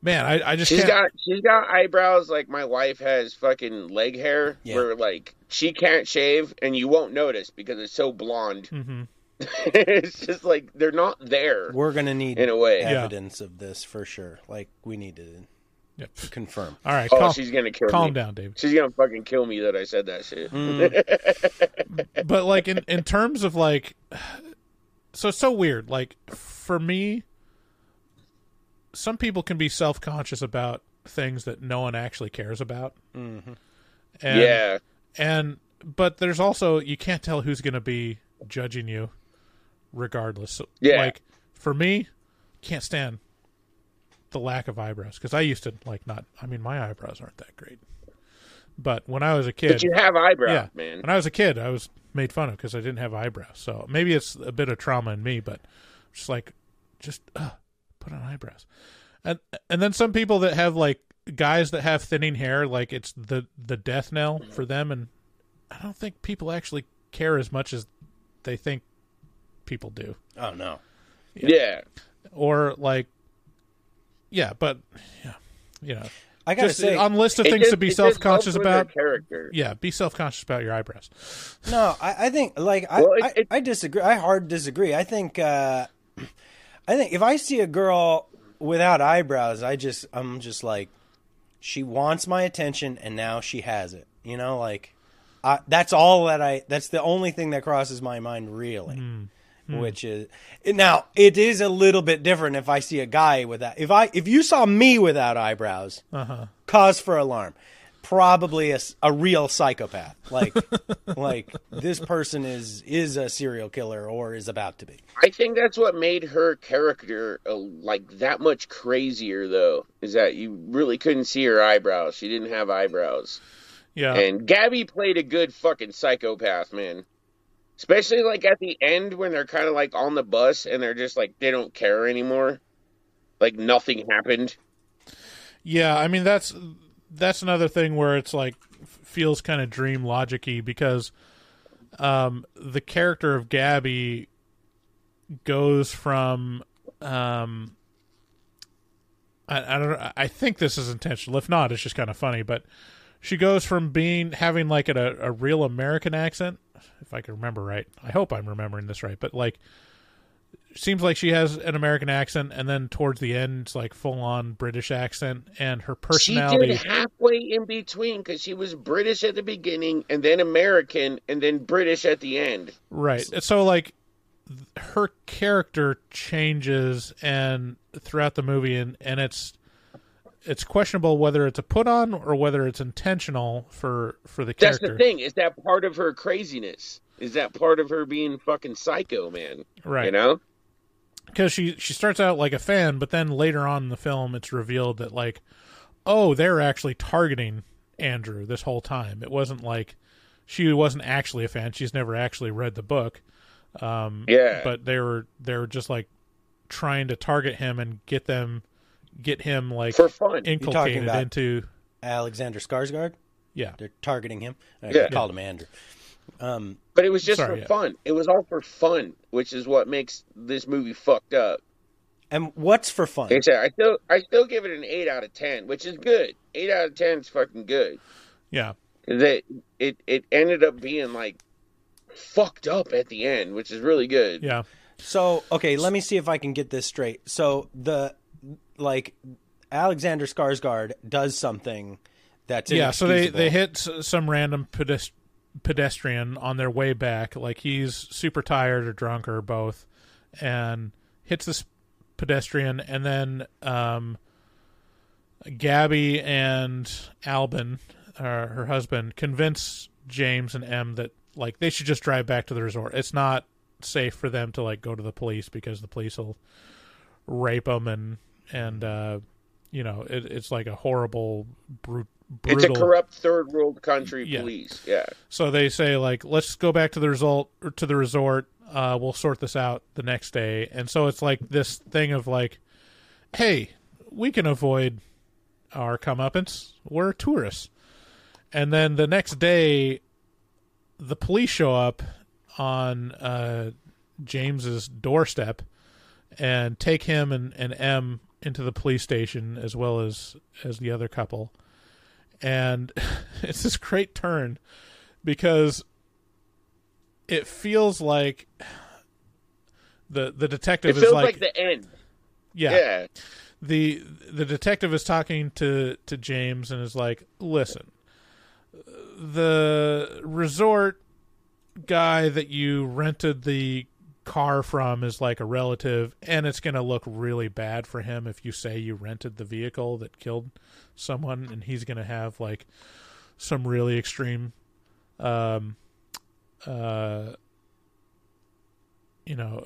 man, I, I just she's can't... got she's got eyebrows like my wife has fucking leg hair, yeah. where like she can't shave and you won't notice because it's so blonde. Mm-hmm. It's just like they're not there. We're gonna need in a way evidence yeah. of this for sure. Like we need to yep. confirm. All right, oh, calm, she's gonna kill calm me. down, David. She's gonna fucking kill me that I said that shit. Mm. But like in in terms of like, so it's so weird. Like for me, some people can be self conscious about things that no one actually cares about. Mm-hmm. And, yeah, and but there's also you can't tell who's gonna be judging you. Regardless, so, yeah. Like for me, can't stand the lack of eyebrows because I used to like not. I mean, my eyebrows aren't that great, But when I was a kid... But you have eyebrows, yeah, man. When I was a kid, I was made fun of because I didn't have eyebrows. So maybe it's a bit of trauma in me, but just like, just uh, put on eyebrows. And and then some people that have, like, guys that have thinning hair, like it's the, the death knell for them. And I don't think people actually care as much as they think people do. Oh, no. Yeah. yeah. Or, like, yeah, but, yeah, you know. I gotta just, say, on list of things just, to be self-conscious about. Yeah, be self-conscious about your eyebrows. No, I, I think like I, well, it, I, it, I disagree. I hard disagree. I think uh, I think if I see a girl without eyebrows, I just I'm just like, she wants my attention, and now she has it. You know, like I, that's all that I. That's the only thing that crosses my mind, really. Mm. Which is now it is a little bit different if I see a guy with that. If I if you saw me without eyebrows, uh-huh. cause for alarm, probably a, a real psychopath. Like like this person is is a serial killer or is about to be. I think that's what made her character uh, like that much crazier, though, is that you really couldn't see her eyebrows. She didn't have eyebrows. Yeah, and Gabby played a good fucking psychopath, man. Especially, like, at the end when they're kind of, like, on the bus and they're just, like, they don't care anymore. Like, nothing happened. Yeah, I mean, that's that's another thing where it's, like, feels kind of dream logic-y because um, the character of Gabby goes from... Um, I, I don't. I think this is intentional. If not, it's just kind of funny. But she goes from being having, like, a, a real American accent... If I can remember right, I hope I'm remembering this right, but like, seems like she has an American accent, and then towards the end, it's like full on British accent, and her personality. She did halfway in between because she was British at the beginning, and then American, and then British at the end. Right. So like, her character changes and throughout the movie, and and it's it's questionable whether it's a put on or whether it's intentional for, for the character. That's the thing. Is that part of her craziness? Is that part of her being fucking psycho, man? Right. You know? Because she, she starts out like a fan, but then later on in the film, it's revealed that like, oh, they're actually targeting Andrew this whole time. It wasn't like she wasn't actually a fan. She's never actually read the book. Um, yeah. But they were, they were just like trying to target him and get them, get him like for fun. Inculcated into Alexander Skarsgård. Yeah, they're targeting him. I yeah. called him Andrew. Um, but it was just sorry, for yeah. fun. It was all for fun, which is what makes this movie fucked up. And what's for fun? Exactly. I still, I still give it an eight out of ten, which is good. Eight out of ten is fucking good. Yeah. That it it ended up being like fucked up at the end, which is really good. Yeah. So okay, let me see if I can get this straight. So the. Like Alexander Skarsgård does something that's yeah. So they, they hit some random pedest- pedestrian on their way back. Like he's super tired or drunk or both, and hits this pedestrian. And then um, Gabby and Albin, uh, her husband, convince James and Em that like they should just drive back to the resort. It's not safe for them to like go to the police because the police will rape them and. And, uh, you know, it, it's like a horrible, bru- brutal... It's a corrupt third world country yeah. police, yeah. So they say, like, let's go back to the result or to the resort. Uh, we'll sort this out the next day. And so it's like this thing of, like, hey, we can avoid our comeuppance. We're tourists. And then the next day, the police show up on uh, James's doorstep and take him and, and M into the police station as well as, as the other couple. And it's this great turn because it feels like the the detective it feels is like, like the end. Yeah. yeah. The the detective is talking to, to James and is like, listen, the resort guy that you rented the car from is like a relative, and it's going to look really bad for him if you say you rented the vehicle that killed someone, and he's going to have like some really extreme um uh you know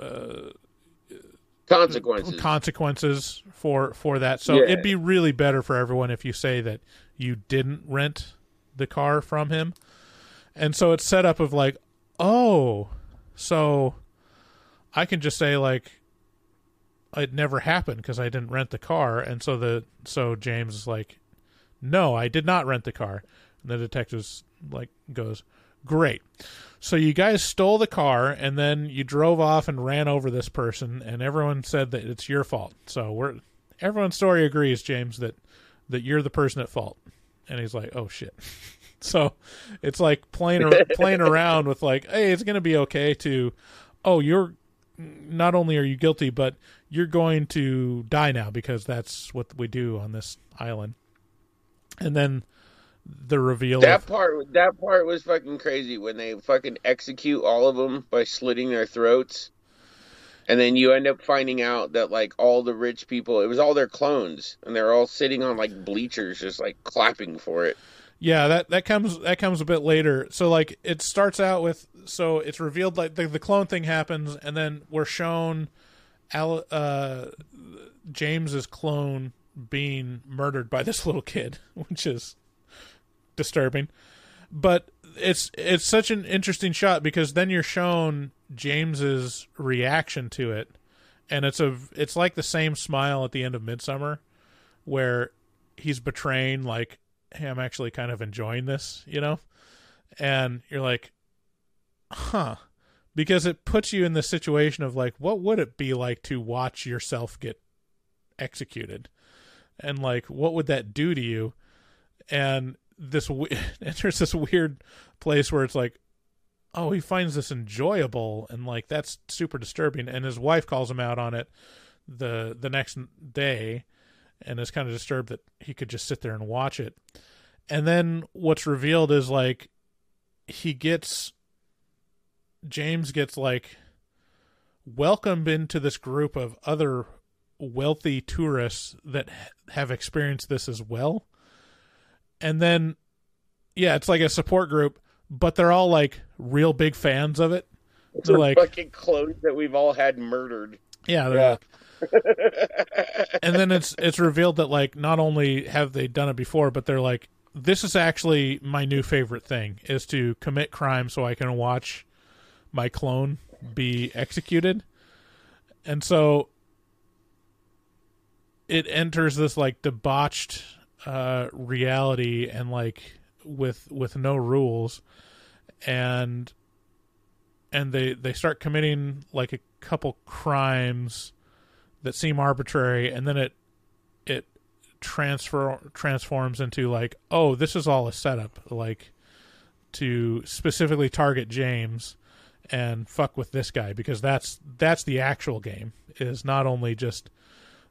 uh consequences consequences for for that. So yeah. it'd be really better for everyone if you say that you didn't rent the car from him. And so it's set up of like, oh, so I can just say like it never happened because I didn't rent the car. And so the so James is like, no, I did not rent the car. And the detective's like goes, great. So you guys stole the car and then you drove off and ran over this person, and everyone said that it's your fault. So we're everyone's story agrees, James, that that you're the person at fault. And he's like, oh shit. So it's like playing playing around with like, hey, it's going to be okay to, oh, you're not only are you guilty, but you're going to die now because that's what we do on this island. And then the reveal that of, part that part was fucking crazy when they fucking execute all of them by slitting their throats. And then you end up finding out that, like, all the rich people, it was all their clones, and they're all sitting on, like, bleachers just, like, clapping for it. Yeah, that, that comes that comes a bit later. So, like, it starts out with, so it's revealed, like, the, the clone thing happens, and then we're shown Ale, uh, James's clone being murdered by this little kid, which is disturbing. But it's it's such an interesting shot because then you're shown James's reaction to it, and it's a it's like the same smile at the end of Midsommar where he's betraying like, hey, I'm actually kind of enjoying this, you know? And you're like, huh, because it puts you in the situation of like, what would it be like to watch yourself get executed, and like, what would that do to you? And this enters this weird place where it's like, oh, he finds this enjoyable, and like, that's super disturbing. And his wife calls him out on it the the next day and is kind of disturbed that he could just sit there and watch it. And then what's revealed is like, he gets James gets like welcomed into this group of other wealthy tourists that have experienced this as well. And then, yeah, it's like a support group, but they're all like real big fans of it. It's they're like fucking clones that we've all had murdered. Yeah. yeah. Like, and then it's, it's revealed that like, not only have they done it before, but they're like, this is actually my new favorite thing is to commit crime so I can watch my clone be executed. And so it enters this like debauched uh, reality and like, with with no rules, and and they they start committing like a couple crimes that seem arbitrary, and then it it transfer transforms into like, oh, this is all a setup, like to specifically target James and fuck with this guy, because that's that's the actual game, is not only just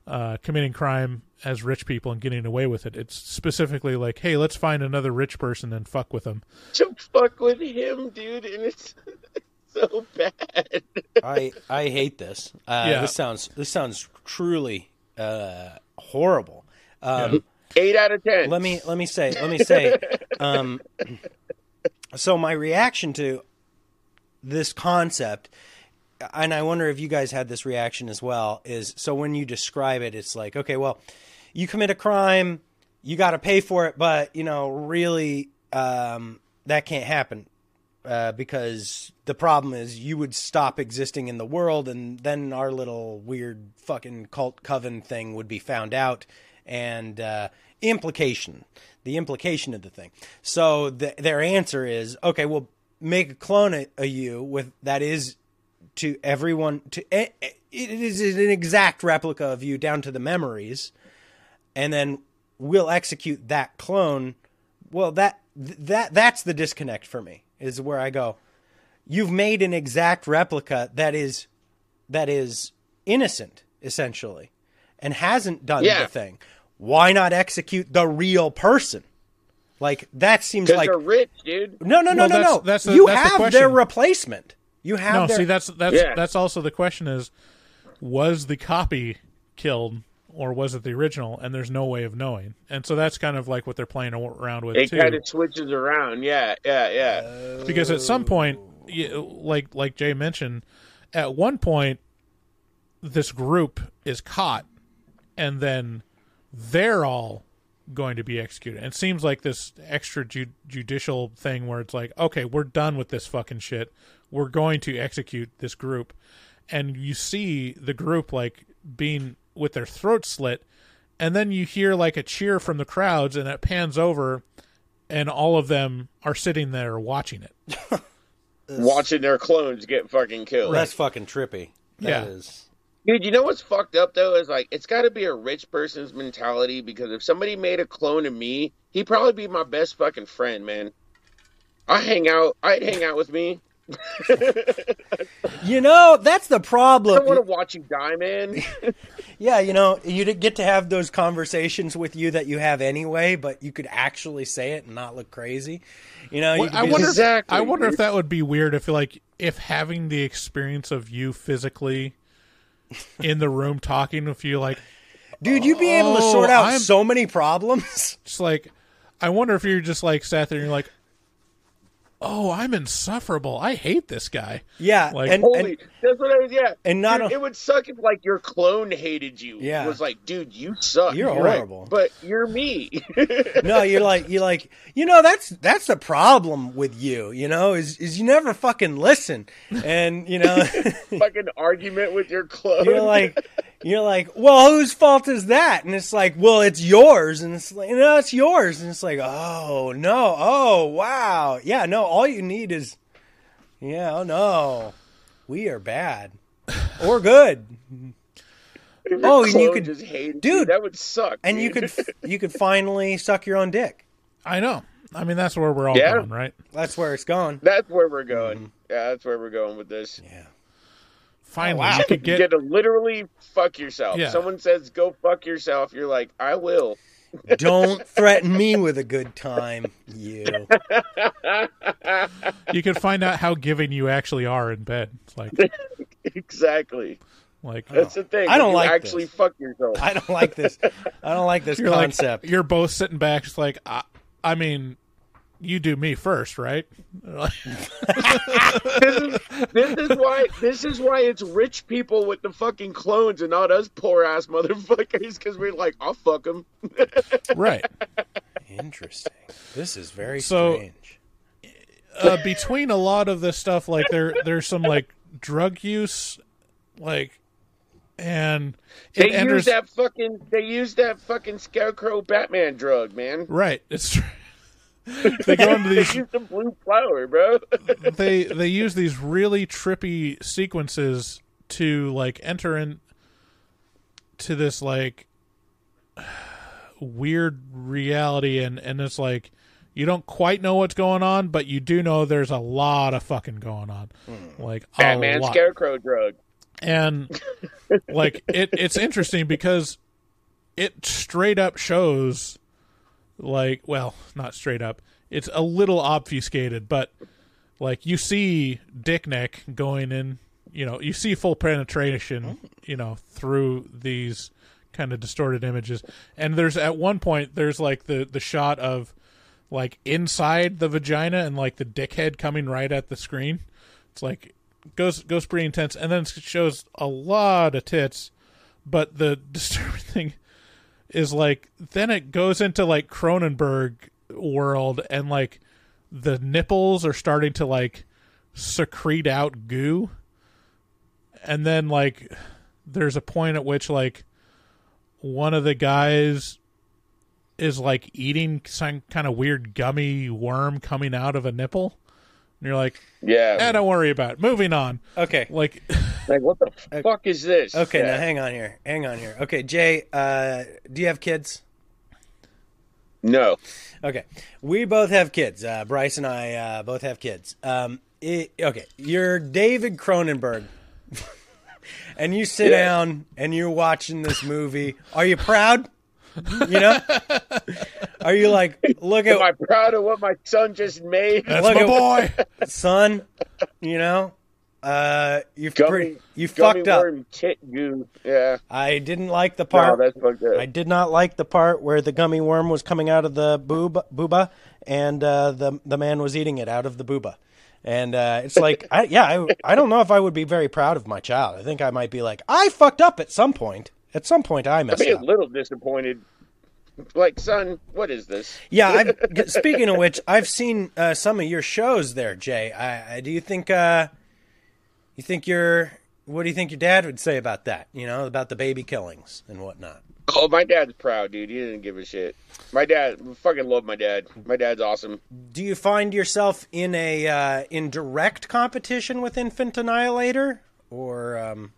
Uh, committing crime as rich people and getting away with it. It's specifically like, hey, let's find another rich person and fuck with them. Don't fuck with him, dude, and it's, it's so bad. I I hate this. Uh, yeah. This sounds this sounds truly uh, horrible. Um, yeah. Eight out of ten. Let me let me say let me say. um, so my reaction to this concept, and I wonder if you guys had this reaction as well, is so when you describe it, it's like, okay, well, you commit a crime, you got to pay for it, but, you know, really, um, that can't happen uh, because the problem is you would stop existing in the world, and then our little weird fucking cult coven thing would be found out, and uh, implication, the implication of the thing. So the, their answer is, okay, well, make a clone of you with that is to everyone, to it is an exact replica of you down to the memories, and then we'll execute that clone. Well, that that that's the disconnect for me, is where I go, you've made an exact replica that is that is innocent essentially and hasn't done yeah. the thing. Why not execute the real person? Like, that seems like they're rich, dude. No, no, no, well, no, that's, no. That's a, you that's have the their replacement. You have no, their... see, that's that's yeah. that's also the question is, was the copy killed or was it the original? And there's no way of knowing. And so that's kind of like what they're playing around with. It too. It kind of switches around, yeah, yeah, yeah. Uh... Because at some point, like like Jay mentioned, at one point, this group is caught, and then they're all going to be executed. And it seems like this extra ju- judicial thing where it's like, okay, we're done with this fucking shit. We're going to execute this group. And you see the group like being with their throat slit, and then you hear like a cheer from the crowds, and it pans over, and all of them are sitting there watching it. Watching their clones get fucking killed. That's fucking trippy. That yeah. is. Dude, you know what's fucked up, though, is like, it's got to be a rich person's mentality, because if somebody made a clone of me, he'd probably be my best fucking friend, man. I hang out. I'd hang out with me. You know, that's the problem. I don't want to watch you die, man. Yeah, you know, you get to have those conversations with you that you have anyway, but you could actually say it and not look crazy. You know, well, I wonder. Exactly. If, I wonder if that would be weird. If like, if having the experience of you physically in the room talking with you, like, dude, you'd be oh, able to sort out I'm, so many problems. Just like, I wonder if you're just like sat there and you're like, oh, I'm insufferable. I hate this guy. Yeah. Like, and, holy, and, that's what I was, yeah. And not dude, a, it would suck if, like, your clone hated you. Yeah. It was like, dude, you suck. You're, you're horrible. Like, but you're me. No, you're like, you're like, you know, that's that's the problem with you, you know, is, is you never fucking listen. And, you know. Fucking argument with your clone. You're like, you're like, well, whose fault is that? And it's like, well, it's yours. And it's like, no, it's yours. And it's like, oh, no. Oh, wow. Yeah, no. All you need is, yeah, oh no, we are bad or good. Oh, and you could, just hated dude, you. That would suck. And dude. you could, you could finally suck your own dick. I know. I mean, that's where we're all yeah. going, right? That's where it's going. That's where we're going. Mm-hmm. Yeah, that's where we're going with this. Yeah. Finally, oh, wow. you could get... get to literally fuck yourself. Yeah. Someone says, "Go fuck yourself." You're like, I will. Don't threaten me with a good time, you. You can find out how giving you actually are in bed. It's like exactly. Like that's the thing. I don't you like actually this. Fuck yourself. I don't like this. I don't like this you're concept. Like, you're both sitting back. It's like I, I mean, you do me first, right? this, is, this is why. This is why it's rich people with the fucking clones and not us poor ass motherfuckers. Because we're like, I'll fuck them. Right. Interesting. This is very so, strange. Uh, between a lot of this stuff, like there, there's some like drug use, like, and they use enters... that fucking. They use that fucking Scarecrow Batman drug, man. Right. It's true. They go into these. They use the blue flower, bro. they they use these really trippy sequences to like enter in to this like weird reality, and and it's like you don't quite know what's going on, but you do know there's a lot of fucking going on, mm. like Batman a lot. Scarecrow drug, and like it it's interesting because it straight up shows. Like, well, not straight up. It's a little obfuscated, but like you see Dick Neck going in, you know, you see full penetration, you know, through these kind of distorted images. And there's at one point there's like the, the shot of like inside the vagina and like the dickhead coming right at the screen. It's like goes goes pretty intense, and then it shows a lot of tits, but the disturbing thing is like then it goes into like Cronenberg world, and like the nipples are starting to like secrete out goo, and then like there's a point at which like one of the guys is like eating some kind of weird gummy worm coming out of a nipple, and you're like, yeah, eh, don't worry about it. Moving on. Okay, like. Like, what the fuck is this? Okay, yeah. Now hang on here. Hang on here. Okay, Jay, uh, do you have kids? No. Okay. We both have kids. Uh, Bryce and I uh, both have kids. Um, it, okay, you're David Cronenberg, and you sit yeah. down, and you're watching this movie. Are you proud? You know? Are you like, look at... Am I proud of what my son just made? That's look my at, boy! Son, you know? Uh, you've gummy, pretty, you fucked up. Tit goo. Yeah. I didn't like the part. No, that's fucked up. I did not like the part where the gummy worm was coming out of the boob, booba, and uh, the the man was eating it out of the booba, and uh, it's like, I, yeah, I, I don't know if I would be very proud of my child. I think I might be like, I fucked up at some point. At some point, I messed I'd be up. A little disappointed. like, son, what is this? Yeah, I've, speaking of which, I've seen uh, some of your shows there, Jay. I, I, do you think, uh, you think your, what do you think your dad would say about that? You know, about the baby killings and whatnot. Oh, my dad's proud, dude. He didn't give a shit. My dad, fucking love my dad. My dad's awesome. Do you find yourself in a uh, in direct competition with Infant Annihilator, or um,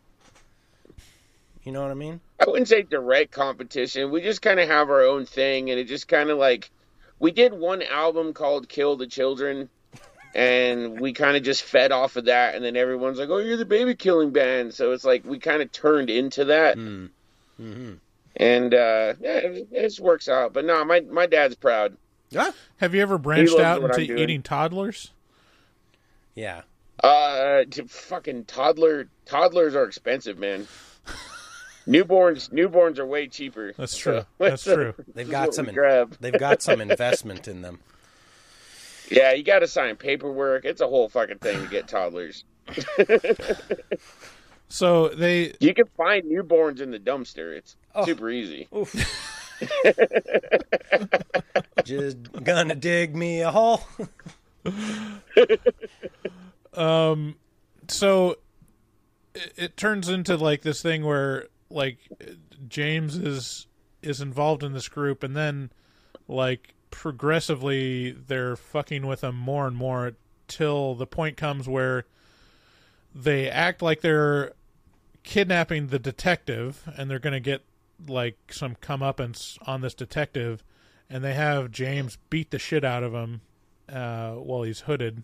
you know what I mean? I wouldn't say direct competition. We just kind of have our own thing, and it just kind of like we did one album called "Kill the Children," and we kind of just fed off of that. And then everyone's like, "Oh, you're the baby killing band," so it's like we kind of turned into that. Mm. Mm-hmm. And, uh, yeah, it, it just works out. But no, my, my dad's proud. Yeah. Have you ever branched out into eating toddlers? Yeah. Uh, to fucking toddler, toddlers are expensive, man. newborns, newborns are way cheaper. That's true. So, That's true. They've got some, in, they've got some investment in them. Yeah. You got to sign paperwork. It's a whole fucking thing to get toddlers. So they, you can find newborns in the dumpster. It's oh, super easy. Just gonna dig me a hole. um, so it, it turns into like this thing where like James is is involved in this group, and then like progressively they're fucking with him more and more till the point comes where they act like they're kidnapping the detective, and they're going to get like some comeuppance on this detective, and they have James beat the shit out of him uh, while he's hooded,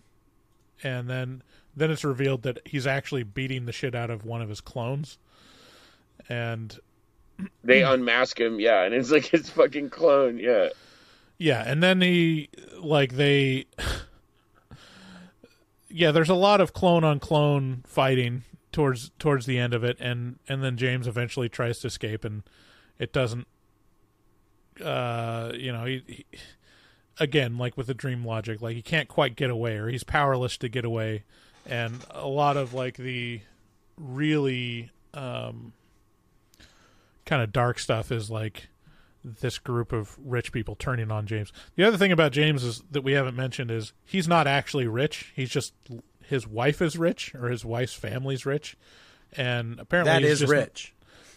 and then then it's revealed that he's actually beating the shit out of one of his clones, and they unmask him, yeah, and it's like his fucking clone, yeah, yeah, and then he like they. Yeah, there's a lot of clone on clone fighting towards towards the end of it, and, and then James eventually tries to escape, and it doesn't. Uh, you know, he, he again, like with the dream logic, like he can't quite get away, or he's powerless to get away, and a lot of like the really um, kind of dark stuff is like this group of rich people turning on James. The other thing about James is that we haven't mentioned is he's not actually rich. He's just, his wife is rich, or his wife's family's rich. And apparently that he's is just, rich.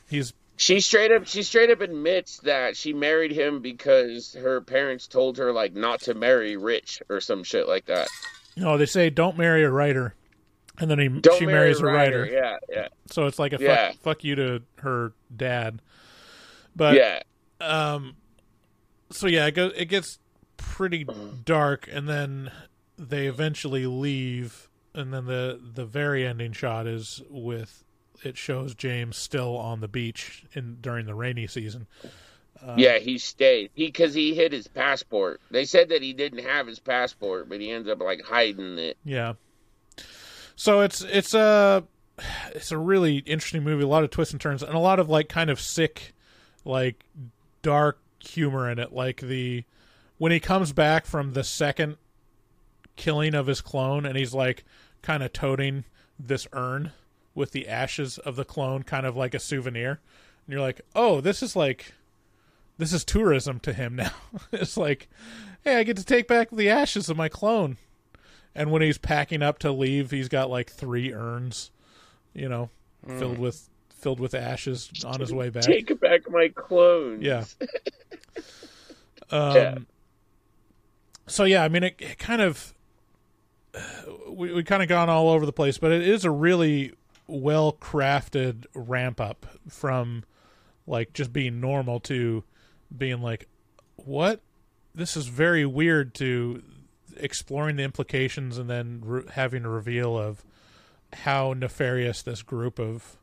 He's, she straight up, she straight up admits that she married him because her parents told her like not to marry rich or some shit like that. No, they say don't marry a writer. And then he, don't she marry marries a writer. writer. Yeah. Yeah. So it's like a yeah. fuck, fuck you to her dad. But yeah. Um, so yeah, it, go, it gets pretty dark, and then they eventually leave, and then the, the very ending shot is with, it shows James still on the beach in during the rainy season. Uh, yeah, he stayed. He, cause he hid his passport. They said that he didn't have his passport, but he ends up like hiding it. Yeah. So it's, it's a, it's a really interesting movie, a lot of twists and turns, and a lot of like kind of sick, like dark humor in it, like the when he comes back from the second killing of his clone, and he's like kind of toting this urn with the ashes of the clone, kind of like a souvenir, and you're like, oh, this is like this is tourism to him now. It's like, hey, I get to take back the ashes of my clone. And when he's packing up to leave, he's got like three urns, you know, mm. filled with filled with ashes on his way back. Take back my clones. Yeah. um, yeah. So, yeah, I mean, it, it kind of, we, we kind of gone all over the place, but it is a really well-crafted ramp up from like just being normal to being like, what? This is very weird, to exploring the implications, and then re- having a reveal of how nefarious this group of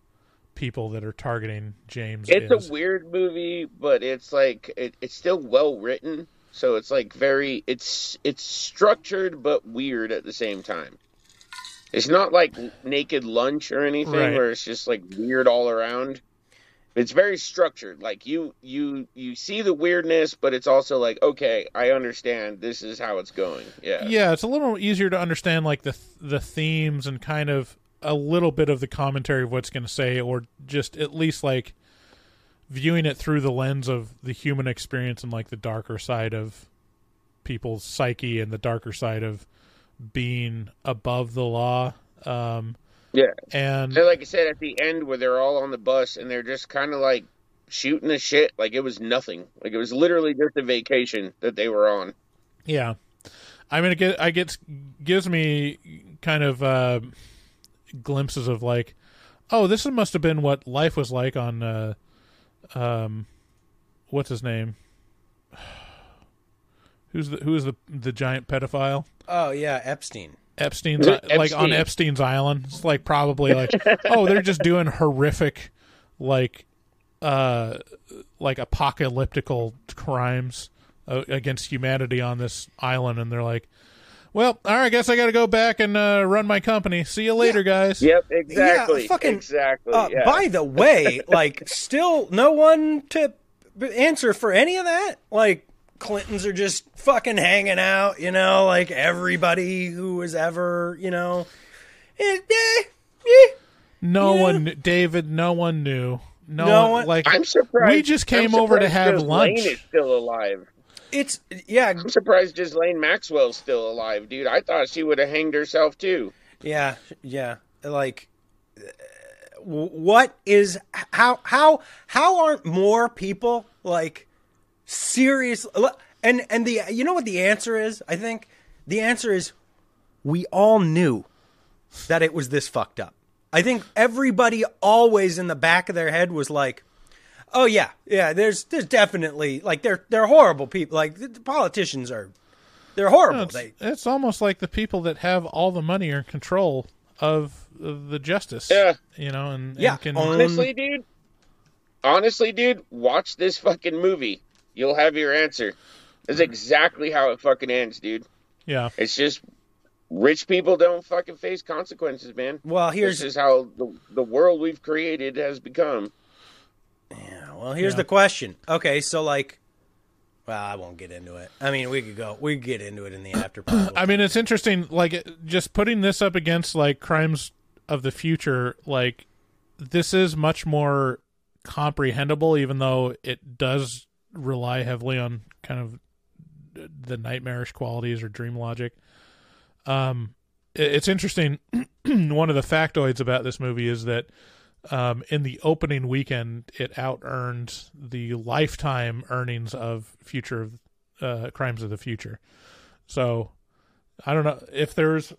people that are targeting James it's is. A weird movie, but it's like it, it's still well written, so it's like very it's it's structured but weird at the same time. It's not like Naked Lunch or anything, right, where it's just like weird all around. It's very structured, like you you you see the weirdness, but it's also like, okay, I understand this is how it's going. Yeah, yeah, it's a little easier to understand like the the themes and kind of a little bit of the commentary of what's going to say, or just at least like viewing it through the lens of the human experience and like the darker side of people's psyche and the darker side of being above the law. Um, yeah. And, and like I said, at the end where they're all on the bus and they're just kind of like shooting the shit, like it was nothing. Like it was literally just a vacation that they were on. Yeah. I mean, it get, I get, gives me kind of uh, glimpses of like, oh, this must have been what life was like on, uh, um, what's his name? Who's the who is the the giant pedophile? Oh yeah, Epstein. Epstein's Epstein. Like on Epstein's island. It's like probably like oh, they're just doing horrific, like, uh, like apocalyptical crimes uh, against humanity on this island, and they're like, well, all right, I guess I got to go back and uh, run my company. See you later, yeah. guys. Yep, exactly. Yeah, fucking, exactly. Uh, yeah. By the way, like, still no one to answer for any of that. Like, Clintons are just fucking hanging out, you know, like everybody who was ever, you know. Eh, eh, eh, no yeah. one, David, no one knew. No, no one, like, I'm surprised. We just came over to have lunch. Lane is still alive. It's, yeah. I'm surprised Ghislaine Maxwell's still alive, dude. I thought she would have hanged herself, too. Yeah, yeah. Like, what is, how, how, how aren't more people, like, seriously, and, and the, you know what the answer is? I think the answer is we all knew that it was this fucked up. I think everybody always in the back of their head was like, oh yeah, yeah. There's, there's definitely like they're they're horrible people. Like the politicians are, they're horrible. No, it's, they, it's almost like the people that have all the money are in control of, of the justice. Yeah, you know, and, yeah. and can, honestly, um, dude, honestly, dude, watch this fucking movie. You'll have your answer. That's exactly how it fucking ends, dude. Yeah, it's just rich people don't fucking face consequences, man. Well, here's this is how the the world we've created has become. Yeah, well, here's yeah. the question. Okay, so like, well, I won't get into it. I mean, we could go, we could get into it in the after part. I mean, it's interesting, like, just putting this up against, like, Crimes of the Future, like, this is much more comprehensible, even though it does rely heavily on kind of the nightmarish qualities or dream logic. Um, it's interesting. One of the factoids about this movie is that Um, in the opening weekend, it out-earned the lifetime earnings of future uh, Crimes of the Future. So, I don't know if there's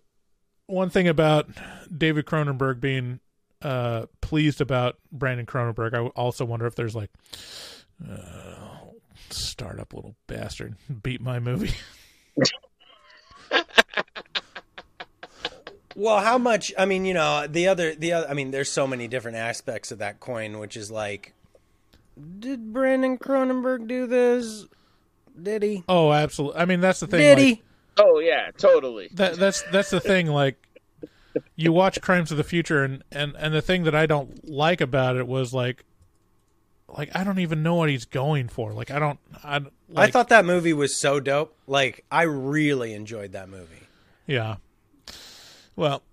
one thing about David Cronenberg being uh, pleased about Brandon Cronenberg. I also wonder if there's like, uh, startup little bastard, beat my movie. Well, how much, I mean, you know, the other, the other, I mean, there's so many different aspects of that coin, which is like, did Brandon Cronenberg do this? Did he? Oh, absolutely. I mean, that's the thing. Did like, he? Oh, yeah, totally. That, that's, that's the thing. Like, you watch Crimes of the Future and, and, and the thing that I don't like about it was like, like, I don't even know what he's going for. Like, I don't, I, like, I thought that movie was so dope. Like, I really enjoyed that movie. Yeah. Well,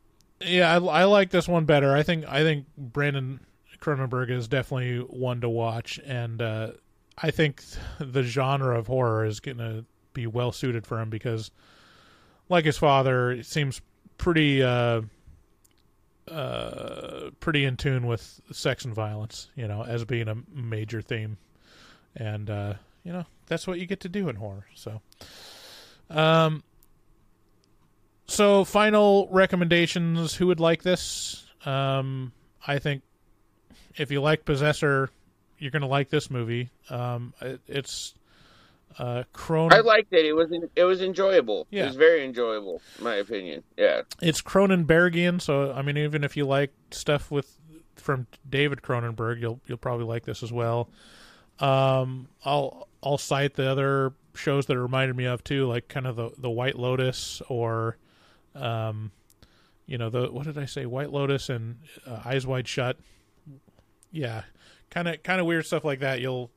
yeah, I, I like this one better. I think I think Brandon Cronenberg is definitely one to watch, and uh, I think the genre of horror is going to be well suited for him because, like his father, it seems pretty uh, uh, pretty in tune with sex and violence, you know, as being a major theme, and uh, you know that's what you get to do in horror. So, um. So, final recommendations. Who would like this? Um, I think if you like Possessor, you're going to like this movie. Um, it, it's uh, Cronen. I liked it. It was it was enjoyable. Yeah. It was very enjoyable, in my opinion. Yeah, it's Cronenbergian. So, I mean, even if you like stuff with from David Cronenberg, you'll you'll probably like this as well. Um, I'll I'll cite the other shows that it reminded me of too, like kind of the the White Lotus or. Um, you know, the, what did I say? White Lotus and uh, Eyes Wide Shut. Yeah. Kind of, kind of weird stuff like that. You'll,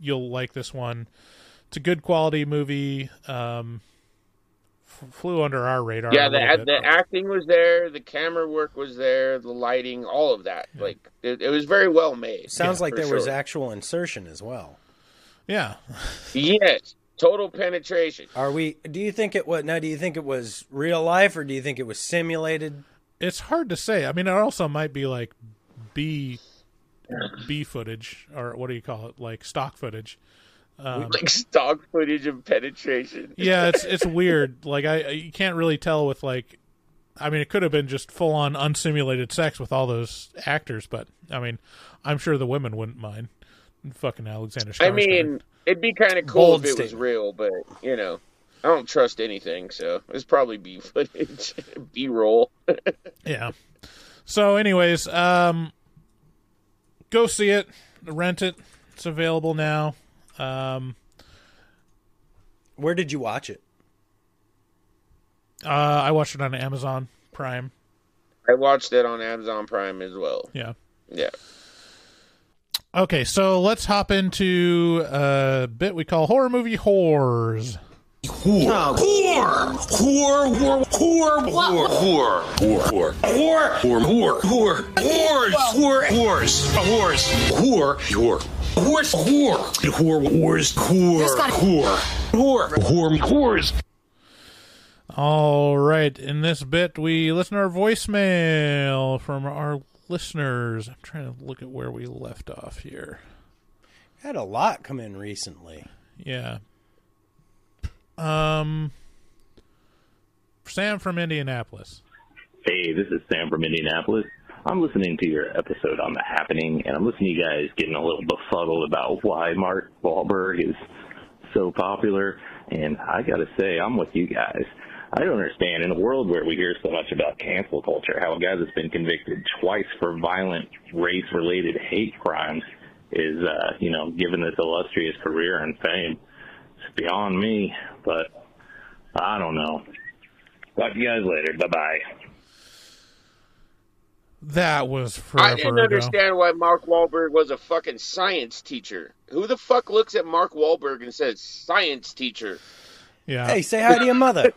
you'll like this one. It's a good quality movie. Um, flew under our radar. Yeah, the, the acting was there, the camera work was there, the lighting, all of that. Yeah. Like it, it was very well made. Sounds yeah, like there sure. was actual insertion as well. Yeah. Yes. Total penetration. Are we? Do you think it was? Now, do you think it was real life, or do you think it was simulated? It's hard to say. I mean, it also might be like B, B footage, or what do you call it? Like stock footage. Um, like stock footage of penetration. Yeah, it's it's weird. Like I, you can't really tell with like. I mean, it could have been just full on unsimulated sex with all those actors, but I mean, I'm sure the women wouldn't mind. Fucking Alexander Skarsgård. I mean, it'd be kind of cool Bold if it statement. was real, but, you know, I don't trust anything, so it's probably B footage, B roll. Yeah. So, anyways, um, go see it, rent it. It's available now. Um, Where did you watch it? Uh, I watched it on Amazon Prime. I watched it on Amazon Prime as well. Yeah. Yeah. Okay, so let's hop into a bit we call horror movie whores. Whore. Whore. Whore. Whore. Whore. Whore. Whore. Whore. Whore. Whore. Whore. Whores. Whore. Whores. Whores. Whore. Whore. Whores. Whore. Whore. Whores. Whore. Whore. Whore. Whore. Whores. All right, in this bit, we listen to our voicemail from our listeners. I'm trying to look at where we left off here. Had a lot come in recently. Yeah. Um, Sam from Indianapolis. Hey, this is Sam from Indianapolis. I'm listening to your episode on The Happening, and I'm listening to you guys getting a little befuddled about why Mark Wahlberg is so popular. And I got to say, I'm with you guys. I don't understand, in a world where we hear so much about cancel culture, how a guy that's been convicted twice for violent race-related hate crimes is, uh, you know, given this illustrious career and fame. It's beyond me, but I don't know. Talk to you guys later. Bye-bye. That was forever ago. I didn't understand why Mark Wahlberg was a fucking science teacher. Who the fuck looks at Mark Wahlberg and says, science teacher? Yeah. Hey, say hi to your mother.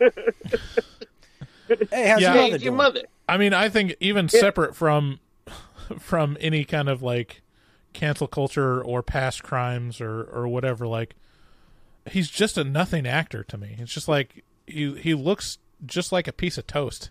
Hey, how's yeah. your mother doing? Your mother. I mean, I think even yeah. separate from from any kind of like cancel culture or past crimes or, or whatever, like he's just a nothing actor to me. It's just like he he looks just like a piece of toast.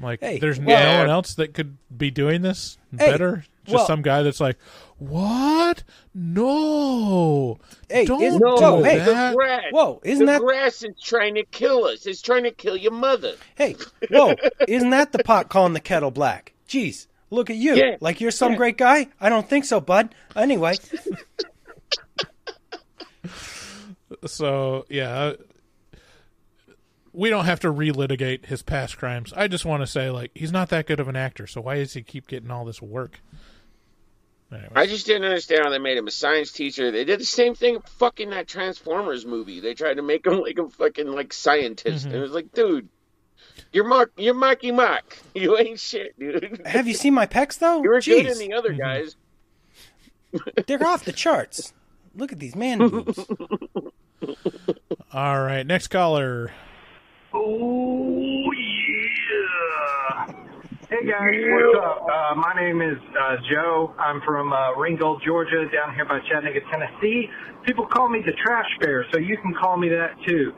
Like hey, there's well, no one else that could be doing this hey, better. Just well, some guy that's like, what? No, hey, don't is, no, do hey, that. The grass, whoa, isn't the that grass is trying to kill us? It's trying to kill your mother. Hey, whoa, isn't that the pot calling the kettle black? Jeez, look at you, yeah, like you're some yeah. great guy. I don't think so, bud. Anyway, so yeah. We don't have to relitigate his past crimes. I just want to say, like, he's not that good of an actor, so why does he keep getting all this work? Anyways. I just didn't understand how they made him a science teacher. They did the same thing fucking that Transformers movie. They tried to make him like a fucking, like, scientist. Mm-hmm. And it was like, dude, you're Mark, you're Marky Mark. You ain't shit, dude. Have you seen my pecs, though? You were Jeez. good in the other guys. They're off the charts. Look at these man boobs. All right, next caller. Oh, yeah. Hey, guys. What's up? Uh, my name is uh, Joe. I'm from uh, Ringgold, Georgia, down here by Chattanooga, Tennessee. People call me the Trash Bear, so you can call me that, too.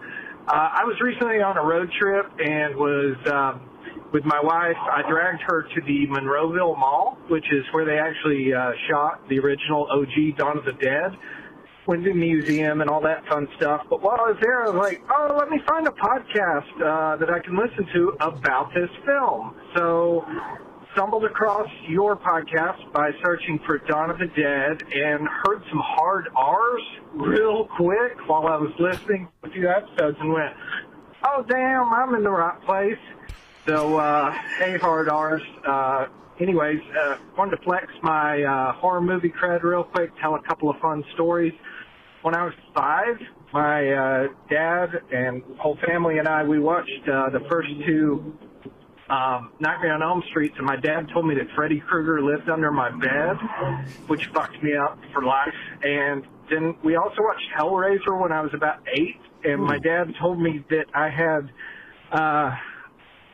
Uh, I was recently on a road trip and was um, with my wife. I dragged her to the Monroeville Mall, which is where they actually uh, shot the original O G Dawn of the Dead. Went to the museum and all that fun stuff. But while I was there, I was like, oh, let me find a podcast uh, that I can listen to about this film. So stumbled across your podcast by searching for Dawn of the Dead and heard some hard R's real quick while I was listening to a few episodes and went, oh, damn, I'm in the right place. So, uh, hey, hard R's. Uh, anyways, uh, wanted to flex my uh, horror movie cred real quick, tell a couple of fun stories. When I was five, my uh, dad and whole family and I, we watched uh, the first two um, Nightmare on Elm Street, and my dad told me that Freddy Krueger lived under my bed, which fucked me up for life. And then we also watched Hellraiser when I was about eight, and my dad told me that I had uh,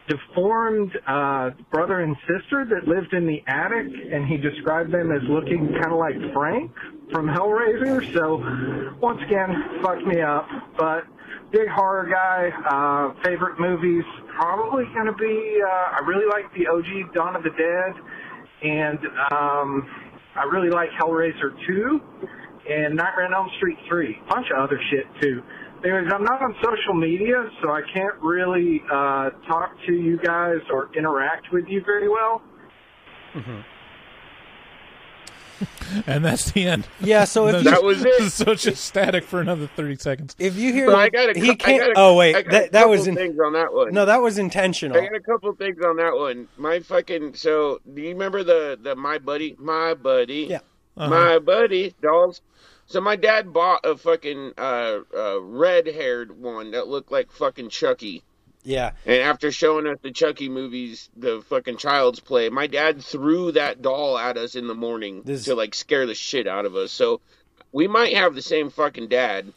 deformed uh, brother and sister that lived in the attic, and he described them as looking kind of like Frank from Hellraiser. So once again, fucked me up, but big horror guy. Uh, favorite movies probably going to be, uh, I really like the O G Dawn of the Dead, and um, I really like Hellraiser two and Nightmare on Elm Street three. A bunch of other shit too. Anyways, I'm not on social media, so I can't really uh, talk to you guys or interact with you very well. Mm-hmm. And that's the end. Yeah, so if that you, was it. So just static for another thirty seconds. If you hear, I got a, he can't. I got a, oh wait, I got that, a that was in, things on that one. No, that was intentional. I got a couple things on that one. My fucking so. Do you remember the the My Buddy? My Buddy. Yeah. Uh-huh. My Buddy dolls. So my dad bought a fucking uh, uh, red-haired one that looked like fucking Chucky. Yeah. And after showing us the Chucky movies, the fucking Child's Play, my dad threw that doll at us in the morning this... to, like, scare the shit out of us. So we might have the same fucking dad.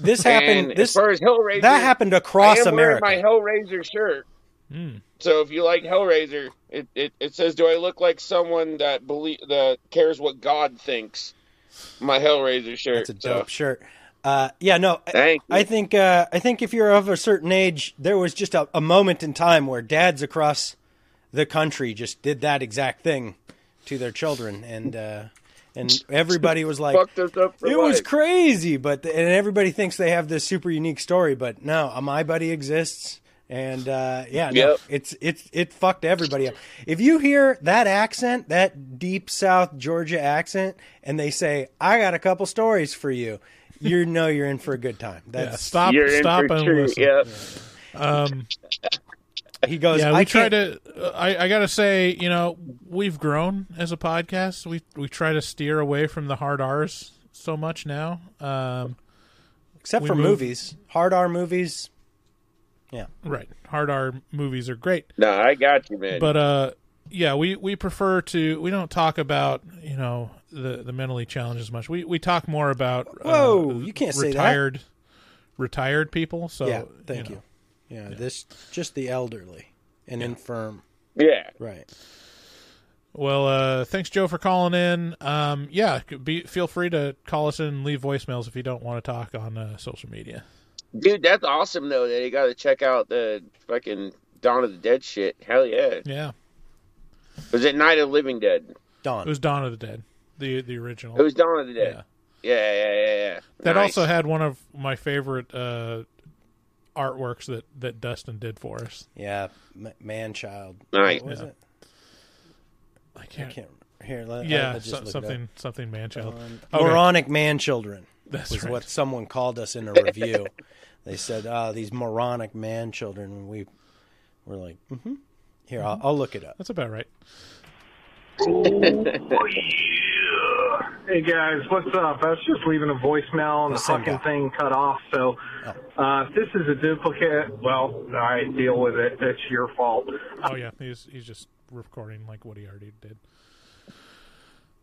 This happened. And this... as far as Hellraiser, that happened across I am America. Wearing my Hellraiser shirt. Mm. So if you like Hellraiser, it, it, it says, "Do I look like someone that believe that cares what God thinks?" My Hellraiser shirt. That's a dope so. shirt. Uh, yeah, no, I, I think uh, I think if you're of a certain age, there was just a, a moment in time where dads across the country just did that exact thing to their children, and uh, and everybody was like, "Fucked us up for it life. Was crazy." But and everybody thinks they have this super unique story, but no, My Buddy exists, and uh, yeah, no, yep. it's it's it fucked everybody up. If you hear that accent, that deep South Georgia accent, and they say, "I got a couple stories for you," you know you're in for a good time. That's yeah, stop, you're stop, and true. Listen. Yep. Um, he goes. Yeah, we I try to. I, I got to say, you know, we've grown as a podcast. We we try to steer away from the hard R's so much now. Um, Except for move, movies, hard R movies. Yeah, right. Hard R movies are great. No, I got you, man. But uh, yeah, we we prefer to we don't talk about you know the the mentally challenged as much. We we talk more about whoa, uh, you can't retired, say retired retired people. So yeah, thank you. Know. you. Yeah, yeah, this just the elderly and yeah. infirm. Yeah, right. Well, uh, thanks, Joe, for calling in. Um, yeah, be, feel free to call us in and leave voicemails if you don't want to talk on uh, social media. Dude, that's awesome, though, that you got to check out the fucking Dawn of the Dead shit. Hell yeah. Yeah. Was it Night of the Living Dead? Dawn. It was Dawn of the Dead, the the original. It was Dawn of the Dead. Yeah, yeah, yeah, yeah. yeah. That nice. Also had one of my favorite uh, artworks that, that Dustin did for us. Yeah, M- Man-Child. Nice. What was yeah. it? I can't, I can't here, let, yeah, let so, something, something Man-Child. Um, okay. Moronic Man-Children. That's was right. what someone called us in a review. They said, "Oh, these moronic man children." And we were like, mm-hmm. "Here, mm-hmm. I'll, I'll look it up." That's about right. Oh, yeah. Hey guys, what's up? I was just leaving a voicemail and the, the fucking guy. thing cut off. So oh. uh, if this is a duplicate, well, all right, deal with it. That's your fault. Oh yeah, he's he's just recording like what he already did.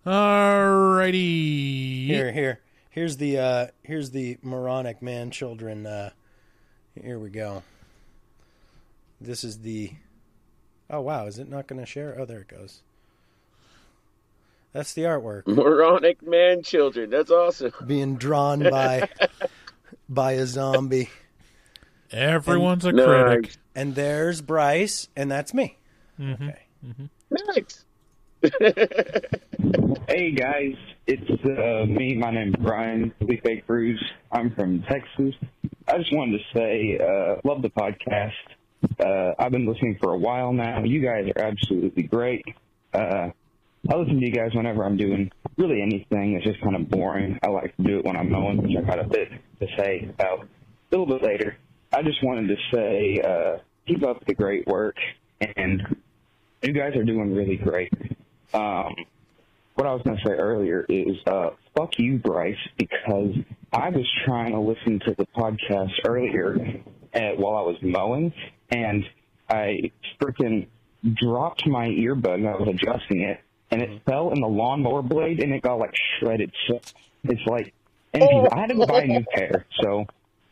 All righty, here, here. Here's the uh, here's the moronic man children. Uh, here we go. This is the. Oh wow! Is it not going to share? Oh, there it goes. That's the artwork. Moronic man children. That's awesome. Being drawn by by a zombie. Everyone's and, a critic. Nice. And there's Bryce, and that's me. Mm-hmm. Okay. Mm-hmm. Nice. Hey guys, it's uh, me. My name's Brian Felipe Cruz. I'm from Texas. I just wanted to say, uh, love the podcast. Uh, I've been listening for a while now. You guys are absolutely great. Uh, I listen to you guys whenever I'm doing really anything. It's just kind of boring. I like to do it when I'm mowing, which I've got a bit to say about a little bit later. I just wanted to say, uh, keep up the great work, and you guys are doing really great. Um, what I was going to say earlier is, uh, fuck you, Bryce, because I was trying to listen to the podcast earlier at, while I was mowing, and I freaking dropped my earbud and I was adjusting it, and it fell in the lawnmower blade, and it got, like, shredded. So it's like, and I had to buy a new pair, so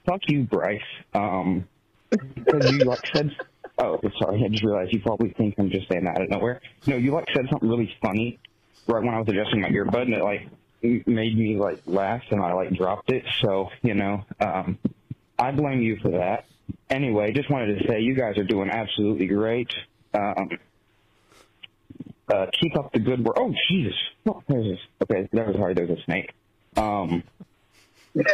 fuck you, Bryce. Um, Because you like said, oh, sorry, I just realized you probably think I'm just saying that out of nowhere. No, you like said something really funny right when I was adjusting my earbud, and it like made me like laugh, and I like dropped it. So you know, um, I blame you for that. Anyway, just wanted to say you guys are doing absolutely great. Um, uh, keep up the good work. Oh Jesus, oh, there's this. Okay, that was hard. There's a snake. Um,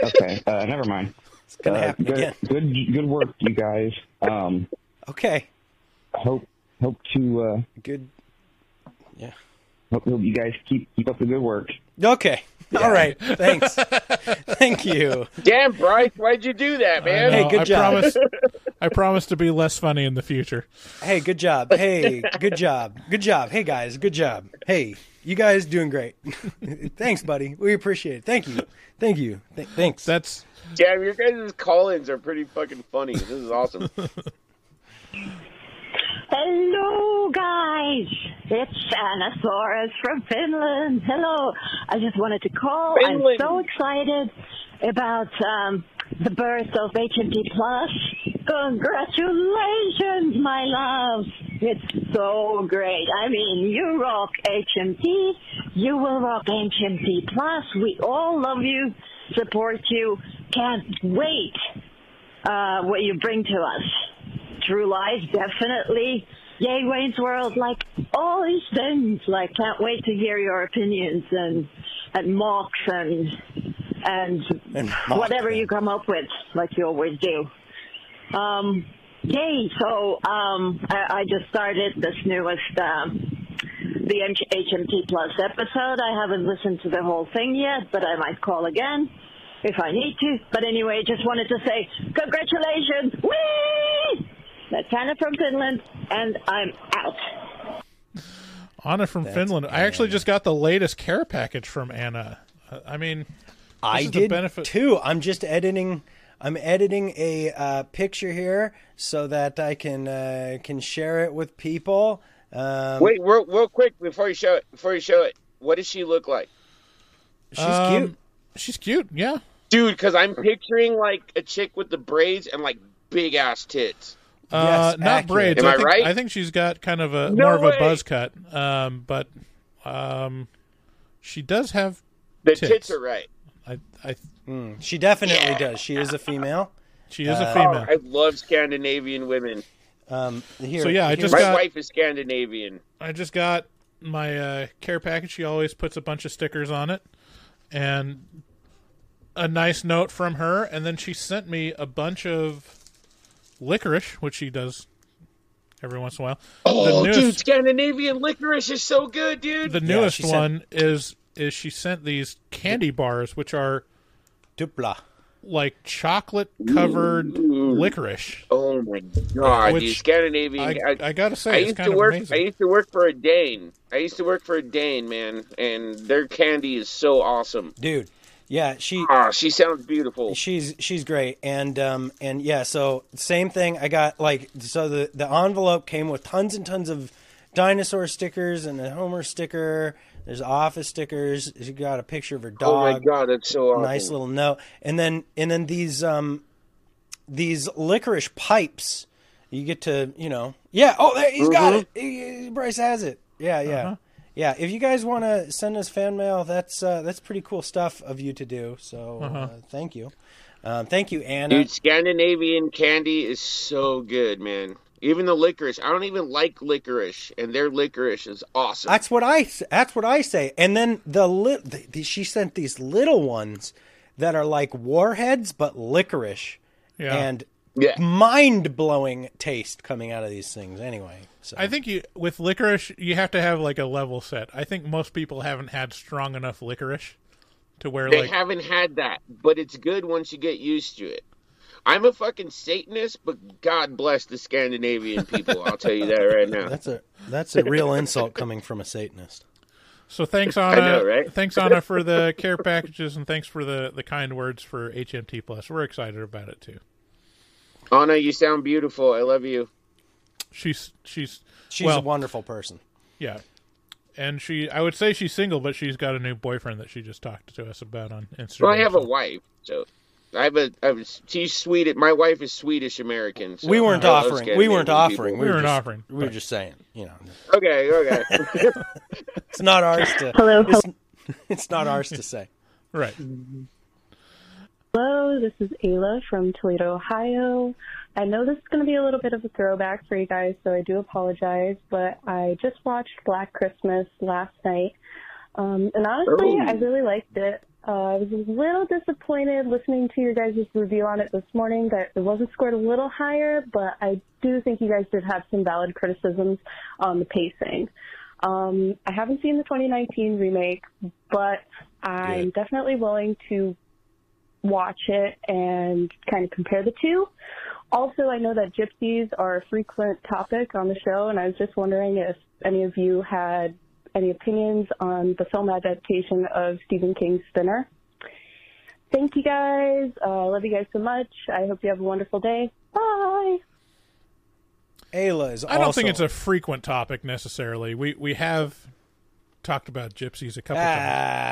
okay, uh, never mind. It's gonna uh, happen good, again. Good, good work, you guys. Um, okay. Hope, hope to uh, good. Yeah. Hope, hope you guys keep keep up the good work. Okay. Yeah. All right. Thanks. Thank you. Damn, Bryce, why'd you do that, man? Hey, good I job. Promise, I promise to be less funny in the future. Hey, good job. Hey, good job. Good job. Hey, guys, good job. Hey, you guys doing great. Thanks, buddy. We appreciate it. Thank you. Thank you. Th- thanks. That's. Damn, your guys' call-ins are pretty fucking funny. This is awesome. Hello, guys. It's Anna Soros from Finland. Hello. I just wanted to call. Finland. I'm so excited about um, the birth of H M T Plus. Congratulations, my loves. It's so great. I mean, you rock H M T. You will rock H M T Plus. We all love you, support you. Can't wait uh, what you bring to us. True Lies, definitely. Yay, Wayne's World, like all these things. Like, can't wait to hear your opinions and and mocks and and, and mock, whatever yeah. you come up with, like you always do. Um, yay! So um, I, I just started this newest um, the H M T Plus episode. I haven't listened to the whole thing yet, but I might call again if I need to. But anyway, just wanted to say congratulations. Whee! That's Anna from Finland, and I'm out. Anna from That's Finland. Anna. I actually just got the latest care package from Anna. I mean, I did benefit- too. I'm just editing. I'm editing a uh, picture here so that I can uh, can share it with people. Um, Wait, real, real quick before you show it. Before you show it, what does she look like? She's um, cute. She's cute. Yeah, dude. Because I'm picturing like a chick with the braids and like big ass tits. Uh, yes, not accurate. braids. Am I, I think, right? I think she's got kind of a no more way. of a buzz cut, um, but um, she does have the tits, tits are right. I, I mm, she definitely yeah. does. She is a female. She is uh, a female. Oh, I love Scandinavian women. Um, here, so yeah, I just my got, wife is Scandinavian. I just got my uh, care package. She always puts a bunch of stickers on it, and a nice note from her, and then she sent me a bunch of licorice, which she does every once in a while. Oh, newest, dude, Scandinavian licorice is so good, dude. The newest yeah, one sent, is is she sent these candy bars, which are Dupla, like chocolate covered licorice. Oh my god, dude, Scandinavian! I, I, I gotta say, I it's used kind to of work. Amazing. I used to work for a Dane. I used to work for a Dane, man, and their candy is so awesome, dude. Yeah, she. Ah, she sounds beautiful. She's she's great, and um and yeah, so same thing. I got like so the the envelope came with tons and tons of dinosaur stickers and a Homer sticker. There's office stickers. She got a picture of her dog. Oh my god, that's so awesome. Nice little note, and then and then these um these licorice pipes. You get to you know yeah oh there, he's mm-hmm. got it. He, Bryce has it. Yeah yeah. Uh-huh. Yeah, if you guys want to send us fan mail, that's uh, that's pretty cool stuff of you to do. So uh-huh. uh, thank you, um, thank you, Anna. Dude, Scandinavian candy is so good, man. Even the licorice. I don't even like licorice, and their licorice is awesome. That's what I. That's what I say. And then the, li- the, the she sent these little ones that are like warheads, but licorice, yeah. and yeah. mind-blowing taste coming out of these things. Anyway. So. I think you with licorice, you have to have like a level set. I think most people haven't had strong enough licorice to where they like... haven't had that, but it's good once you get used to it. I'm a fucking Satanist, but God bless the Scandinavian people. I'll tell you that right now. That's a that's a real insult coming from a Satanist. So thanks, Anna. I know, right? Thanks, Anna, for the care packages, and thanks for the, the kind words for H M T Plus. We're excited about it too. Anna, you sound beautiful. I love you. She's she's she's well, a wonderful person. Yeah, and she I would say she's single, but she's got a new boyfriend that she just talked to us about on Instagram. Well, I have a wife, so I have a, a she's Swedish. My wife is Swedish American. So we weren't I offering. We weren't offering. People. We weren't offering. We were just saying, you know. Okay, okay. It's not ours to. Hello. It's, it's not ours to say. Right. Hello, this is Ayla from Toledo, Ohio. I know this is going to be a little bit of a throwback for you guys, so I do apologize, but I just watched Black Christmas last night, um, and honestly, oh. I really liked it. Uh, I was a little disappointed listening to your guys' review on it this morning that it wasn't scored a little higher, but I do think you guys did have some valid criticisms on the pacing. Um, I haven't seen the twenty nineteen remake, but I'm Good. definitely willing to watch it and kind of compare the two. Also, I know that gypsies are a frequent topic on the show, and I was just wondering if any of you had any opinions on the film adaptation of Stephen King's Thinner. Thank you, guys. I uh, love you guys so much. I hope you have a wonderful day. Bye. Ayla is I don't also... think it's a frequent topic, necessarily. We we have talked about gypsies a couple ah,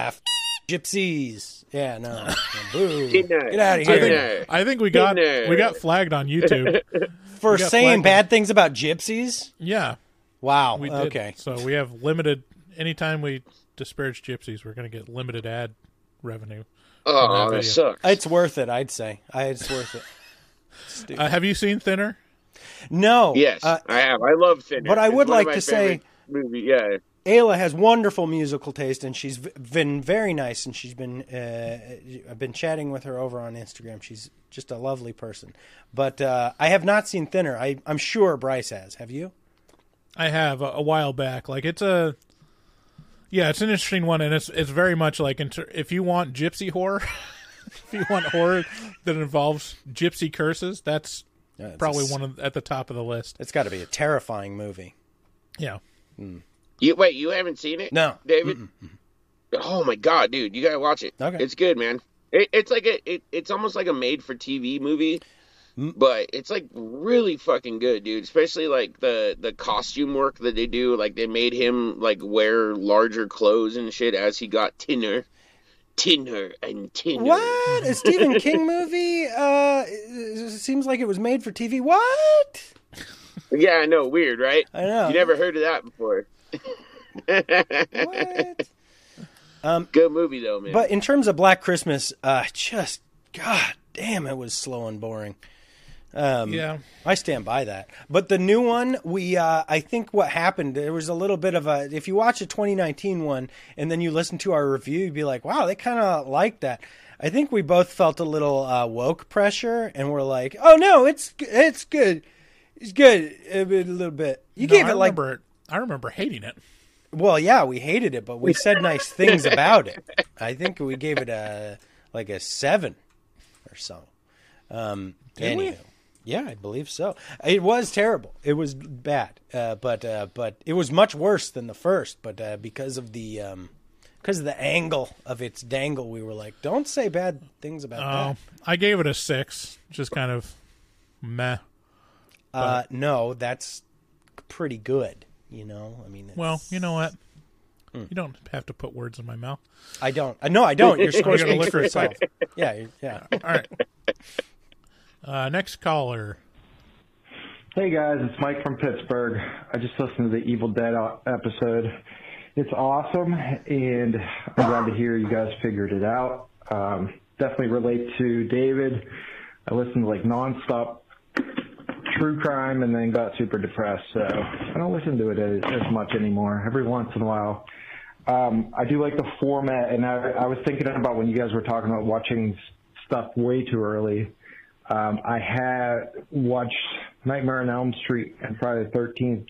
times. F- Gypsies, yeah, no, no boo. Get out of here! I think, I think we got Dinner. we got flagged on YouTube for saying bad on. things about gypsies. Yeah, wow. We did. Okay, so we have limited. Anytime we disparage gypsies, we're going to get limited ad revenue. Oh, that, that sucks. It's worth it, I'd say. I, it's worth it. Uh, have you seen Thinner? No. Yes, uh, I have. I love Thinner. But I would like to say, movie. yeah. Ayla has wonderful musical taste, and she's v- been very nice, and she's been uh, I've been chatting with her over on Instagram. She's just a lovely person. But uh, I have not seen Thinner. I, I'm sure Bryce has. Have you? I have, a, a while back. Like, it's a... Yeah, it's an interesting one, and it's it's very much like... Inter- if you want gypsy horror, if you want horror that involves gypsy curses, that's yeah, probably a, one of, at the top of the list. It's got to be a terrifying movie. Yeah. Mm. You, wait, you haven't seen it? No. David? Mm-mm. Oh, my God, dude. You got to watch it. Okay. It's good, man. It, it's like a, it, it's almost like a made-for-T V movie, mm. but it's, like, really fucking good, dude. Especially, like, the, the costume work that they do. Like, they made him, like, wear larger clothes and shit as he got thinner. Thinner and thinner. What? A Stephen King movie? Uh, it, it seems like it was made for T V. What? Yeah, I know. Weird, right? I know. You never heard of that before. What? Um, Good movie though, man. But in terms of Black Christmas, uh, just God damn, it was slow and boring. Um, yeah, I stand by that. But the new one, we uh, I think what happened there was a little bit of a. If you watch a twenty nineteen one and then you listen to our review, you'd be like, wow, they kind of like that. I think we both felt a little uh, woke pressure, and we're like, oh no, it's it's good, it's good a, bit, a little bit. You no, gave I it like. It. I remember hating it. Well, yeah, we hated it, but we said nice things about it. I think we gave it a like a seven or so. Um, Did anywho, we? Yeah, I believe so. It was terrible. It was bad, uh, but uh, but it was much worse than the first. But uh, because of the um, because of the angle of its dangle, we were like, don't say bad things about uh, that. I gave it a six, just kind of meh. But... Uh, no, that's pretty good. You know, I mean, it's... Well, you know what? Mm. You don't have to put words in my mouth. I don't. Uh, no, I don't. Your score's going to look for itself. Yeah, yeah. All right. Uh, next caller. Hey, guys. It's Mike from Pittsburgh. I just listened to the Evil Dead episode. It's awesome, and I'm glad to hear you guys figured it out. Um, definitely relate to David. I listened to, like, nonstop true crime and then got super depressed, so I don't listen to it as, as much anymore. Every once in a while, um, I do like the format, and I, I was thinking about when you guys were talking about watching stuff way too early. Um, I had watched Nightmare on Elm Street and Friday the thirteenth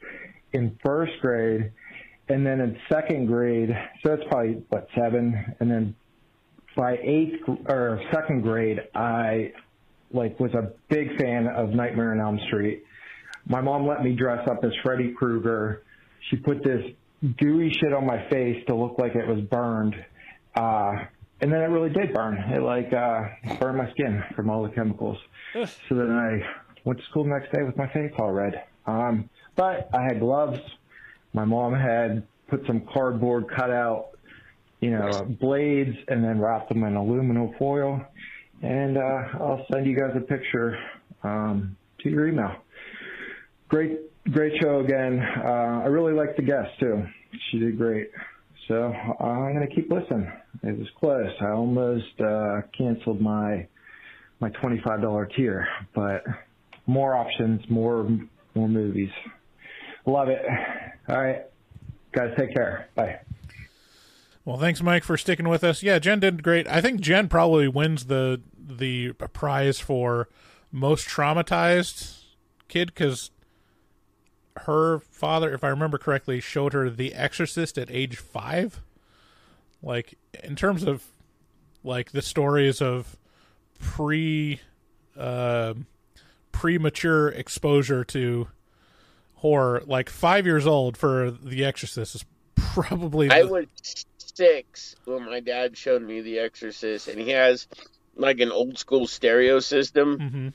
in first grade, and then in second grade, so that's probably what, seven, and then by eighth or second grade, I like was a big fan of Nightmare on Elm Street. My mom let me dress up as Freddy Krueger. She put this gooey shit on my face to look like it was burned. Uh, and then it really did burn. It like uh, burned my skin from all the chemicals. Ugh. So then I went to school the next day with my face all red. Um, but I had gloves. My mom had put some cardboard cutout, you know, blades, and then wrapped them in aluminum foil. and uh, I'll send you guys a picture um, to your email. Great, great show again. Uh, I really liked the guest too. She did great. So I'm gonna keep listening. It was close. I almost uh, canceled my my twenty-five dollar tier, but more options, more more movies. Love it. All right, guys, take care. Bye. Well, thanks, Mike, for sticking with us. Yeah, Jen did great. I think Jen probably wins the the prize for most traumatized kid because her father, if I remember correctly, showed her The Exorcist at age five. Like, in terms of, like, the stories of pre uh, premature exposure to horror, like, five years old for The Exorcist is probably... The... I would... six when my dad showed me The Exorcist, and he has like an old school stereo system, mm-hmm.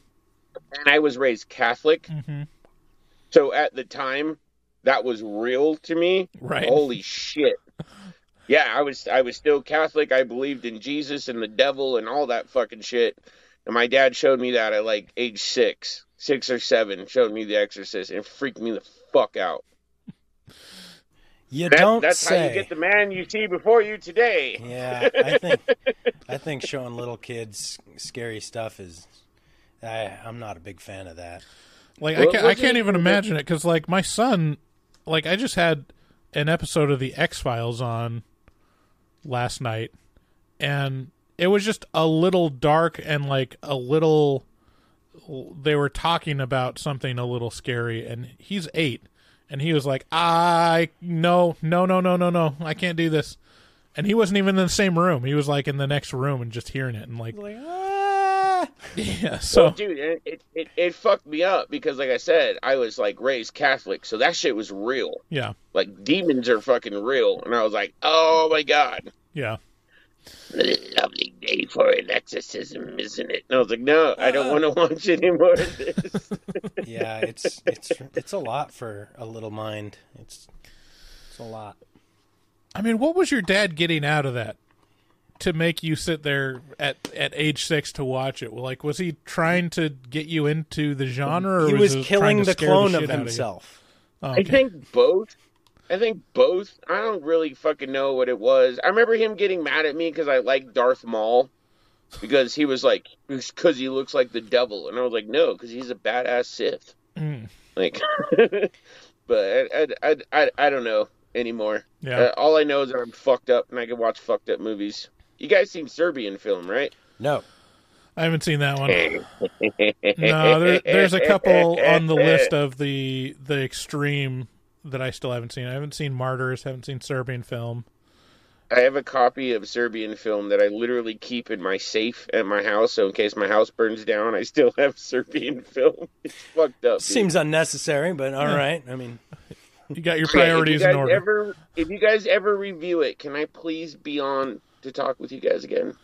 and I was raised Catholic, mm-hmm. so at the time that was real to me. Right? Holy shit! Yeah, I was I was still Catholic. I believed in Jesus and the devil and all that fucking shit. And my dad showed me that at like age six, six or seven. Showed me The Exorcist and freaked me the fuck out. You that, don't that's say. That's how you get the man you see before you today. Yeah, I think I think showing little kids scary stuff is. I, I'm not a big fan of that. Like well, I can't, I can't it, even imagine it because, like, my son, like I just had an episode of The X-Files on last night, and it was just a little dark and like a little. They were talking about something a little scary, and he's eight. And he was like, I, no, no, no, no, no, no, I can't do this. And he wasn't even in the same room. He was, like, in the next room and just hearing it and, like, like ah. Yeah, so. Well, dude, it, it, it fucked me up because, like I said, I was, like, raised Catholic, so that shit was real. Yeah. Like, demons are fucking real. And I was like, oh, my God. Yeah. Lovely day for an exorcism, isn't it? And I was like, no, I don't want to watch any more of this. Yeah, it's it's it's a lot for a little mind. It's it's a lot. I mean, what was your dad getting out of that to make you sit there at at age six to watch it? Like, was he trying to get you into the genre? Or he was, was killing the clone the of himself. Of oh, okay. I think both. I think both. I don't really fucking know what it was. I remember him getting mad at me because I liked Darth Maul. Because he was like, because he looks like the devil. And I was like, no, because he's a badass Sith. Mm. Like, but I, I, I, I don't know anymore. Yeah. Uh, all I know is that I'm fucked up and I can watch fucked up movies. You guys seen Serbian Film, right? No. I haven't seen that one. No, there, there's a couple on the list of the the extreme... that I still haven't seen. I haven't seen Martyrs, haven't seen Serbian Film. I have a copy of Serbian Film that I literally keep in my safe at my house, so in case my house burns down, I still have Serbian Film. It's fucked up. Seems dude. unnecessary, but all yeah. right. I mean, you got your priorities yeah, if you guys in order. Ever, if you guys ever review it, can I please be on to talk with you guys again?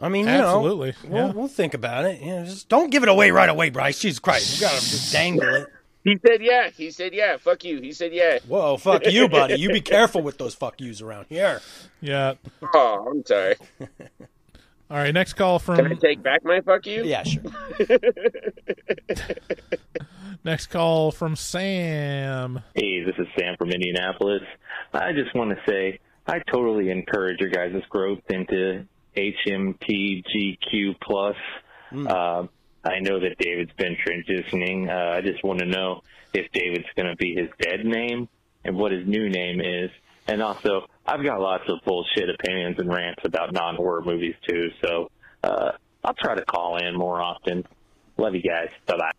I mean, you Absolutely. know. Absolutely. Yeah. We'll, we'll think about it. You know, just don't give it away right away, Bryce. Jesus Christ. You got to just dangle it. He said, yeah. He said, yeah. Fuck you. He said, yeah. Whoa, fuck you, buddy. You be careful with those fuck yous around here. Yeah. Oh, I'm sorry. All right, next call from... Can I take back my fuck you? Yeah, sure. Next call from Sam. Hey, this is Sam from Indianapolis. I just want to say I totally encourage your guys' growth into H M T G Q plus. Mm. Uh, I know that David's been transitioning. Uh, I just want to know if David's going to be his dead name and what his new name is. And also, I've got lots of bullshit opinions and rants about non-horror movies, too. So uh, I'll try to call in more often. Love you guys. Bye-bye.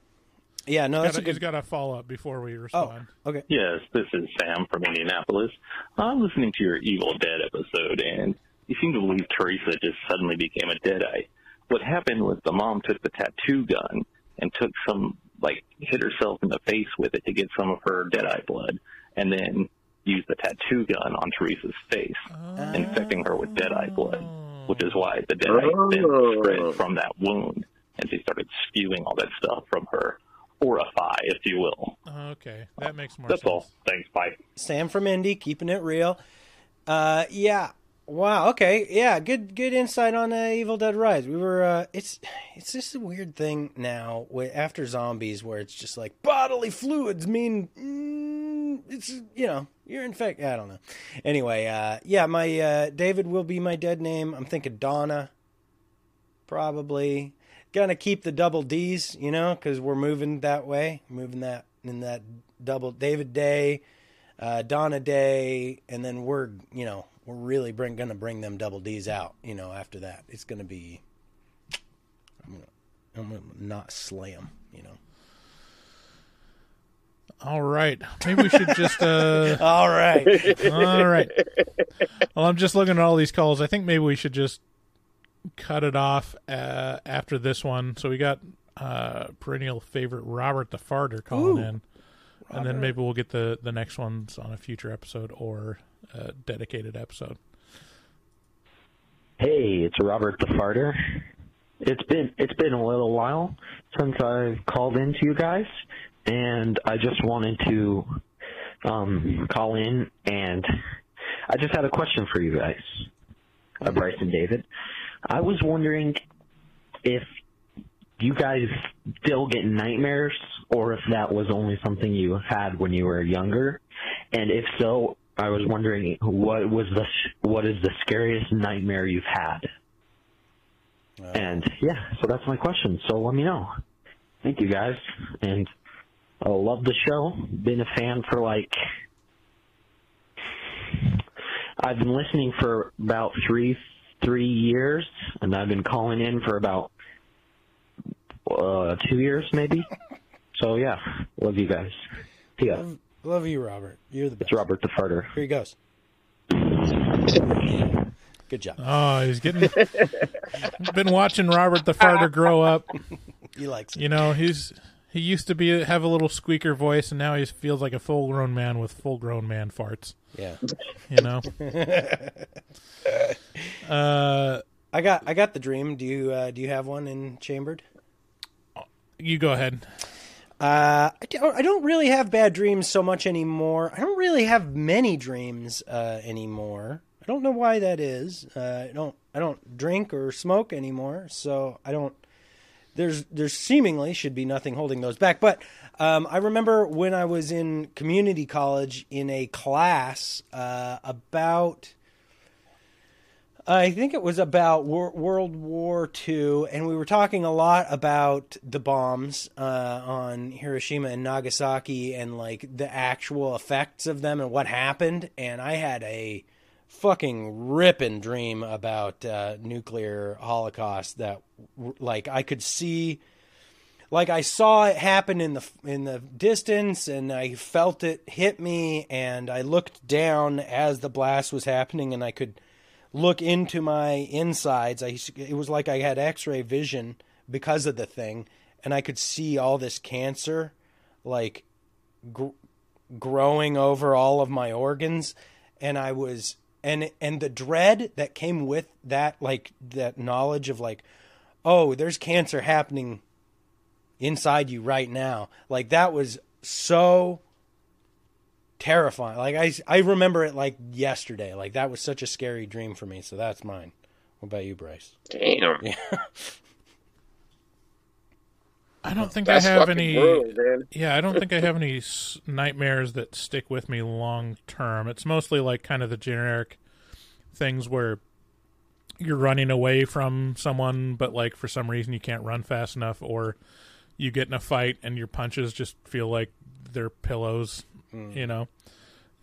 Yeah, no, that's a good... He's got a follow-up before we respond. Oh, okay. Yes, this is Sam from Indianapolis. I'm listening to your Evil Dead episode, and you seem to believe Teresa just suddenly became a deadite. What happened was the mom took the tattoo gun and took some, like, hit herself in the face with it to get some of her dead-eye blood and then used the tattoo gun on Teresa's face, oh. infecting her with dead-eye blood, which is why the dead-eye oh. then spread from that wound, and she started spewing all that stuff from her aurify, if you will. Okay, that makes more That's sense. That's all. Thanks, bye. Sam from Indy, keeping it real. Uh, yeah, Wow. Okay. Yeah. Good. Good insight on uh, Evil Dead Rise. We were. Uh, it's. It's just a weird thing now after zombies, where it's just like bodily fluids mean mm, it's you know you're infected. I don't know. Anyway. Uh, yeah. My uh, David will be my dead name. I'm thinking Donna. Probably gonna keep the double D's. You know, because we're moving that way. Moving that in that double David Day, uh, Donna Day, and then we're you know. We're really bring, gonna bring them double D's out, you know. After that, it's gonna be. I'm gonna, I'm gonna not slay them, you know. All right, maybe we should just. Uh... all right, all right. Well, I'm just looking at all these calls. I think maybe we should just cut it off uh, after this one. So we got uh, perennial favorite Robert the Farter calling Ooh, in, Robert. And then maybe we'll get the the next ones on a future episode or. Uh, dedicated episode. Hey, it's Robert the Farter. It's been it's been a little while since I've called in to you guys, and I just wanted to um, call in, and I just had a question for you guys, uh, Bryce and David. I was wondering if you guys still get nightmares, or if that was only something you had when you were younger, and if so, I was wondering what was the what is the scariest nightmare you've had, uh, and yeah, so that's my question. So let me know. Thank you guys, and I love the show. Been a fan for like I've been listening for about three three years, and I've been calling in for about uh, two years maybe. So yeah, love you guys. See ya. Love you, Robert. You're the best. It's Robert the Farter. Here he goes. Good job. Oh, he's getting... been watching Robert the Farter grow up. He likes it. You know, he's he used to be have a little squeaker voice, and now he feels like a full-grown man with full-grown man farts. Yeah. You know? uh, I got I got the dream. Do you, uh, do you have one in chambered? You go ahead. Uh, I don't, I don't really have bad dreams so much anymore. I don't really have many dreams, uh, anymore. I don't know why that is. Uh, I don't, I don't drink or smoke anymore. So I don't, there's, there's seemingly should be nothing holding those back. But, um, I remember when I was in community college in a class, uh, about, I think it was about World War Two, and we were talking a lot about the bombs uh, on Hiroshima and Nagasaki and, like, the actual effects of them and what happened. And I had a fucking ripping dream about uh, nuclear holocaust that, like, I could see... Like, I saw it happen in the in the distance, and I felt it hit me, and I looked down as the blast was happening, and I could... look into my insides. I it was like I had x-ray vision because of the thing, and I could see all this cancer like gr- growing over all of my organs, and I was and and the dread that came with that, like that knowledge of like, oh, there's cancer happening inside you right now. Like, that was so terrifying. Like, I, I remember it like yesterday. Like, that was such a scary dream for me. So that's mine. What about you, Bryce? Damn. Yeah. I don't think that's I have any. Rude, man. Yeah, I don't think I have any nightmares that stick with me long term. It's mostly like kind of the generic things where you're running away from someone, but like for some reason you can't run fast enough, or you get in a fight and your punches just feel like they're pillows. You know,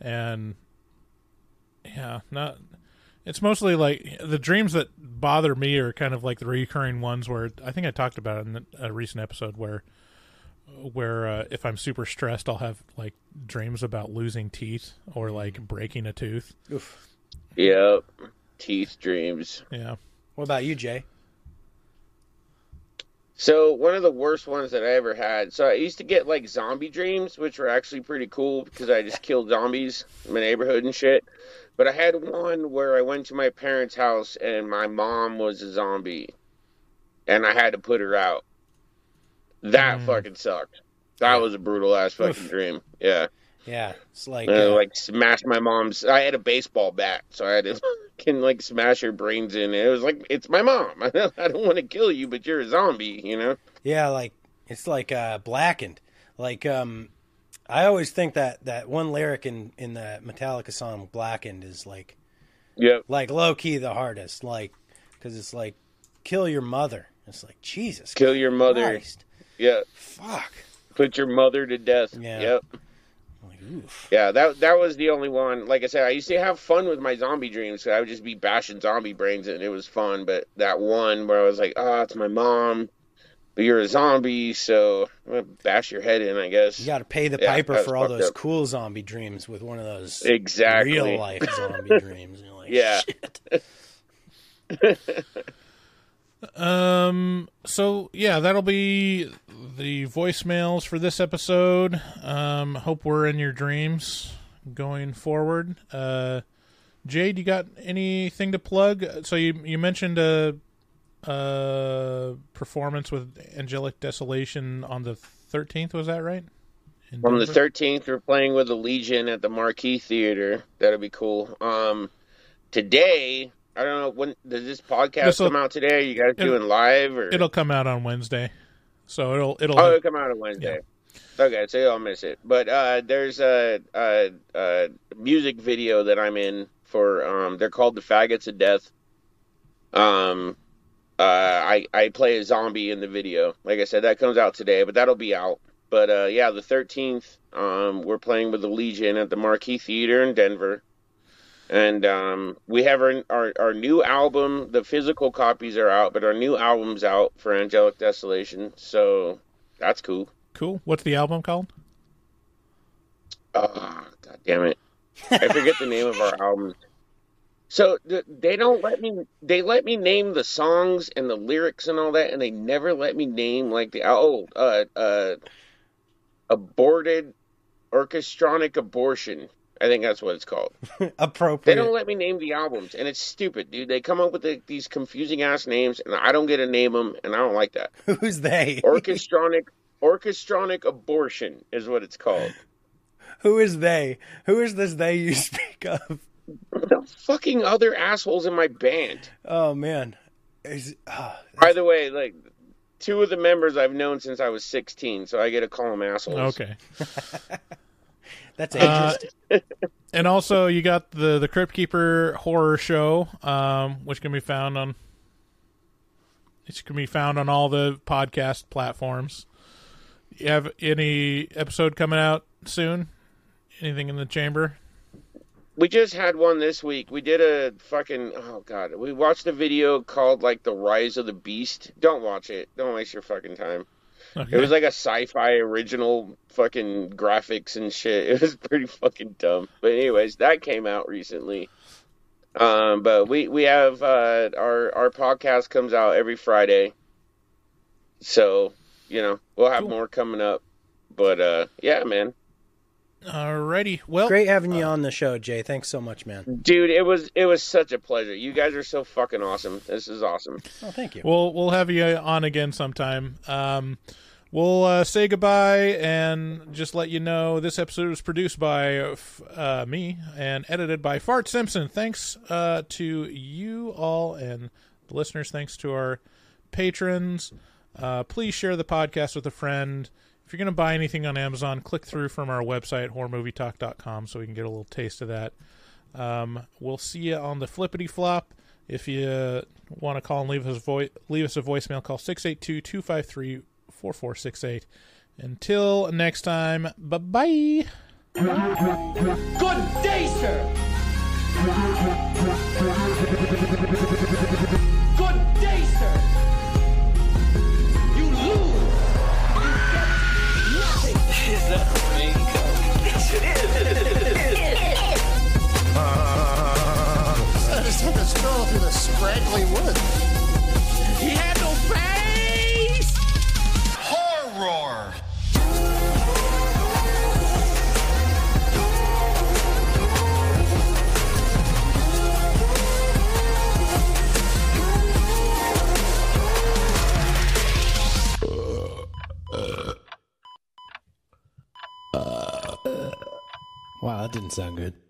and yeah, not. It's mostly like the dreams that bother me are kind of like the recurring ones where I think I talked about it in a recent episode where, where uh, if I'm super stressed, I'll have like dreams about losing teeth or like breaking a tooth. Oof. Yep, teeth dreams. Yeah. What about you, Jay? So one of the worst ones that I ever had. So I used to get like zombie dreams, which were actually pretty cool because I just killed zombies in my neighborhood and shit. But I had one where I went to my parents' house and my mom was a zombie and I had to put her out. That mm. fucking sucked. That was a brutal ass fucking Oof. dream. Yeah. Yeah. It's like, uh, like smashed my mom's, I had a baseball bat. So I had to can, like, smash your brains in. It was like, it's my mom. I don't, I don't want to kill you, but you're a zombie, you know? Yeah, like, it's like uh, Blackened. Like, um, I always think that, that one lyric in, in the Metallica song, Blackened, is, like, yep. like low-key the hardest. Like, because it's like, kill your mother. It's like, Jesus. Kill your mother. Christ. Yeah. Fuck. Put your mother to death. Yeah. Yep. Oof. Yeah, that that was the only one. Like I said, I used to have fun with my zombie dreams. So I would just be bashing zombie brains, and it was fun. But that one where I was like, "Ah, oh, it's my mom, but you're a zombie, so I'm gonna bash your head in." I guess you got to pay the yeah, piper for all those up. cool zombie dreams with one of those exactly real life zombie dreams. And you're like, yeah. Shit. Um. So yeah, that'll be the voicemails for this episode. Um. Hope we're in your dreams going forward. Uh, Jade, you got anything to plug? So you you mentioned a, a performance with Angelic Desolation on the thirteenth. Was that right? In on Denver? The thirteenth, we're playing with the Legion at the Marquee Theater. That'll be cool. Um. Today. I don't know, when does this podcast This'll, come out today? You guys doing live? Or? It'll come out on Wednesday. So it'll... it'll oh, have, it'll come out on Wednesday. Yeah. Okay, so you'll miss it. But uh, there's a, a, a music video that I'm in for... Um, they're called The Faggots of Death. Um, uh, I, I play a zombie in the video. Like I said, that comes out today, but that'll be out. But uh, yeah, the thirteenth, um, we're playing with the Legion at the Marquee Theater in Denver. And um, we have our, our our new album. The physical copies are out, but our new album's out for Angelic Desolation. So that's cool. Cool. What's the album called? Oh, God damn it. I forget the name of our album. So th- they don't let me, they let me name the songs and the lyrics and all that. And they never let me name like the, oh, uh, uh, Aborted Orchestronic Abortion. I think that's what it's called. Appropriate. They don't let me name the albums, and it's stupid, dude. They come up with the, these confusing-ass names, and I don't get to name them, and I don't like that. Who's they? Orchestronic Orchestronic Abortion is what it's called. Who is they? Who is this they you speak of? The fucking other assholes in my band. Oh, man. Is, oh, by the way, like, two of the members I've known since I was sixteen, so I get to call them assholes. Okay. That's interesting. Uh, and also, you got the the Crypt Keeper Horror Show, um, which can be found on, which can be found on all the podcast platforms. You have any episode coming out soon? Anything in the chamber? We just had one this week. We did a fucking oh god. We watched a video called like The Rise of the Beast. Don't watch it. Don't waste your fucking time. Okay. It was like a sci-fi original fucking graphics and shit. It was pretty fucking dumb. But anyways, that came out recently. Um, but we, we have uh, our, our podcast comes out every Friday. So, you know, we'll have cool. more coming up. But, uh, yeah, man. Alrighty. Well, great having you uh, on the show, Jay. Thanks so much, man. Dude, it was it was such a pleasure. You guys are so fucking awesome. This is awesome. Oh, thank you. We'll we'll have you on again sometime. Um, we'll uh, say goodbye and just let you know this episode was produced by uh, me and edited by Fart Simpson. Thanks uh, to you all and the listeners. Thanks to our patrons. Uh, please share the podcast with a friend. If you're going to buy anything on Amazon, click through from our website, horror movie talk dot com, so we can get a little taste of that. Um, we'll see you on the Flippity Flop. If you uh, want to call and leave us, vo- leave us a voicemail, call six eight two, two five three, four four six eight. Until next time, bye-bye. Good day, sir. Good day, sir. Is that bingo? Yes, it is. uh, I just had to stroll through the scraggly woods. He had no face. Horror. Wow, that didn't sound good.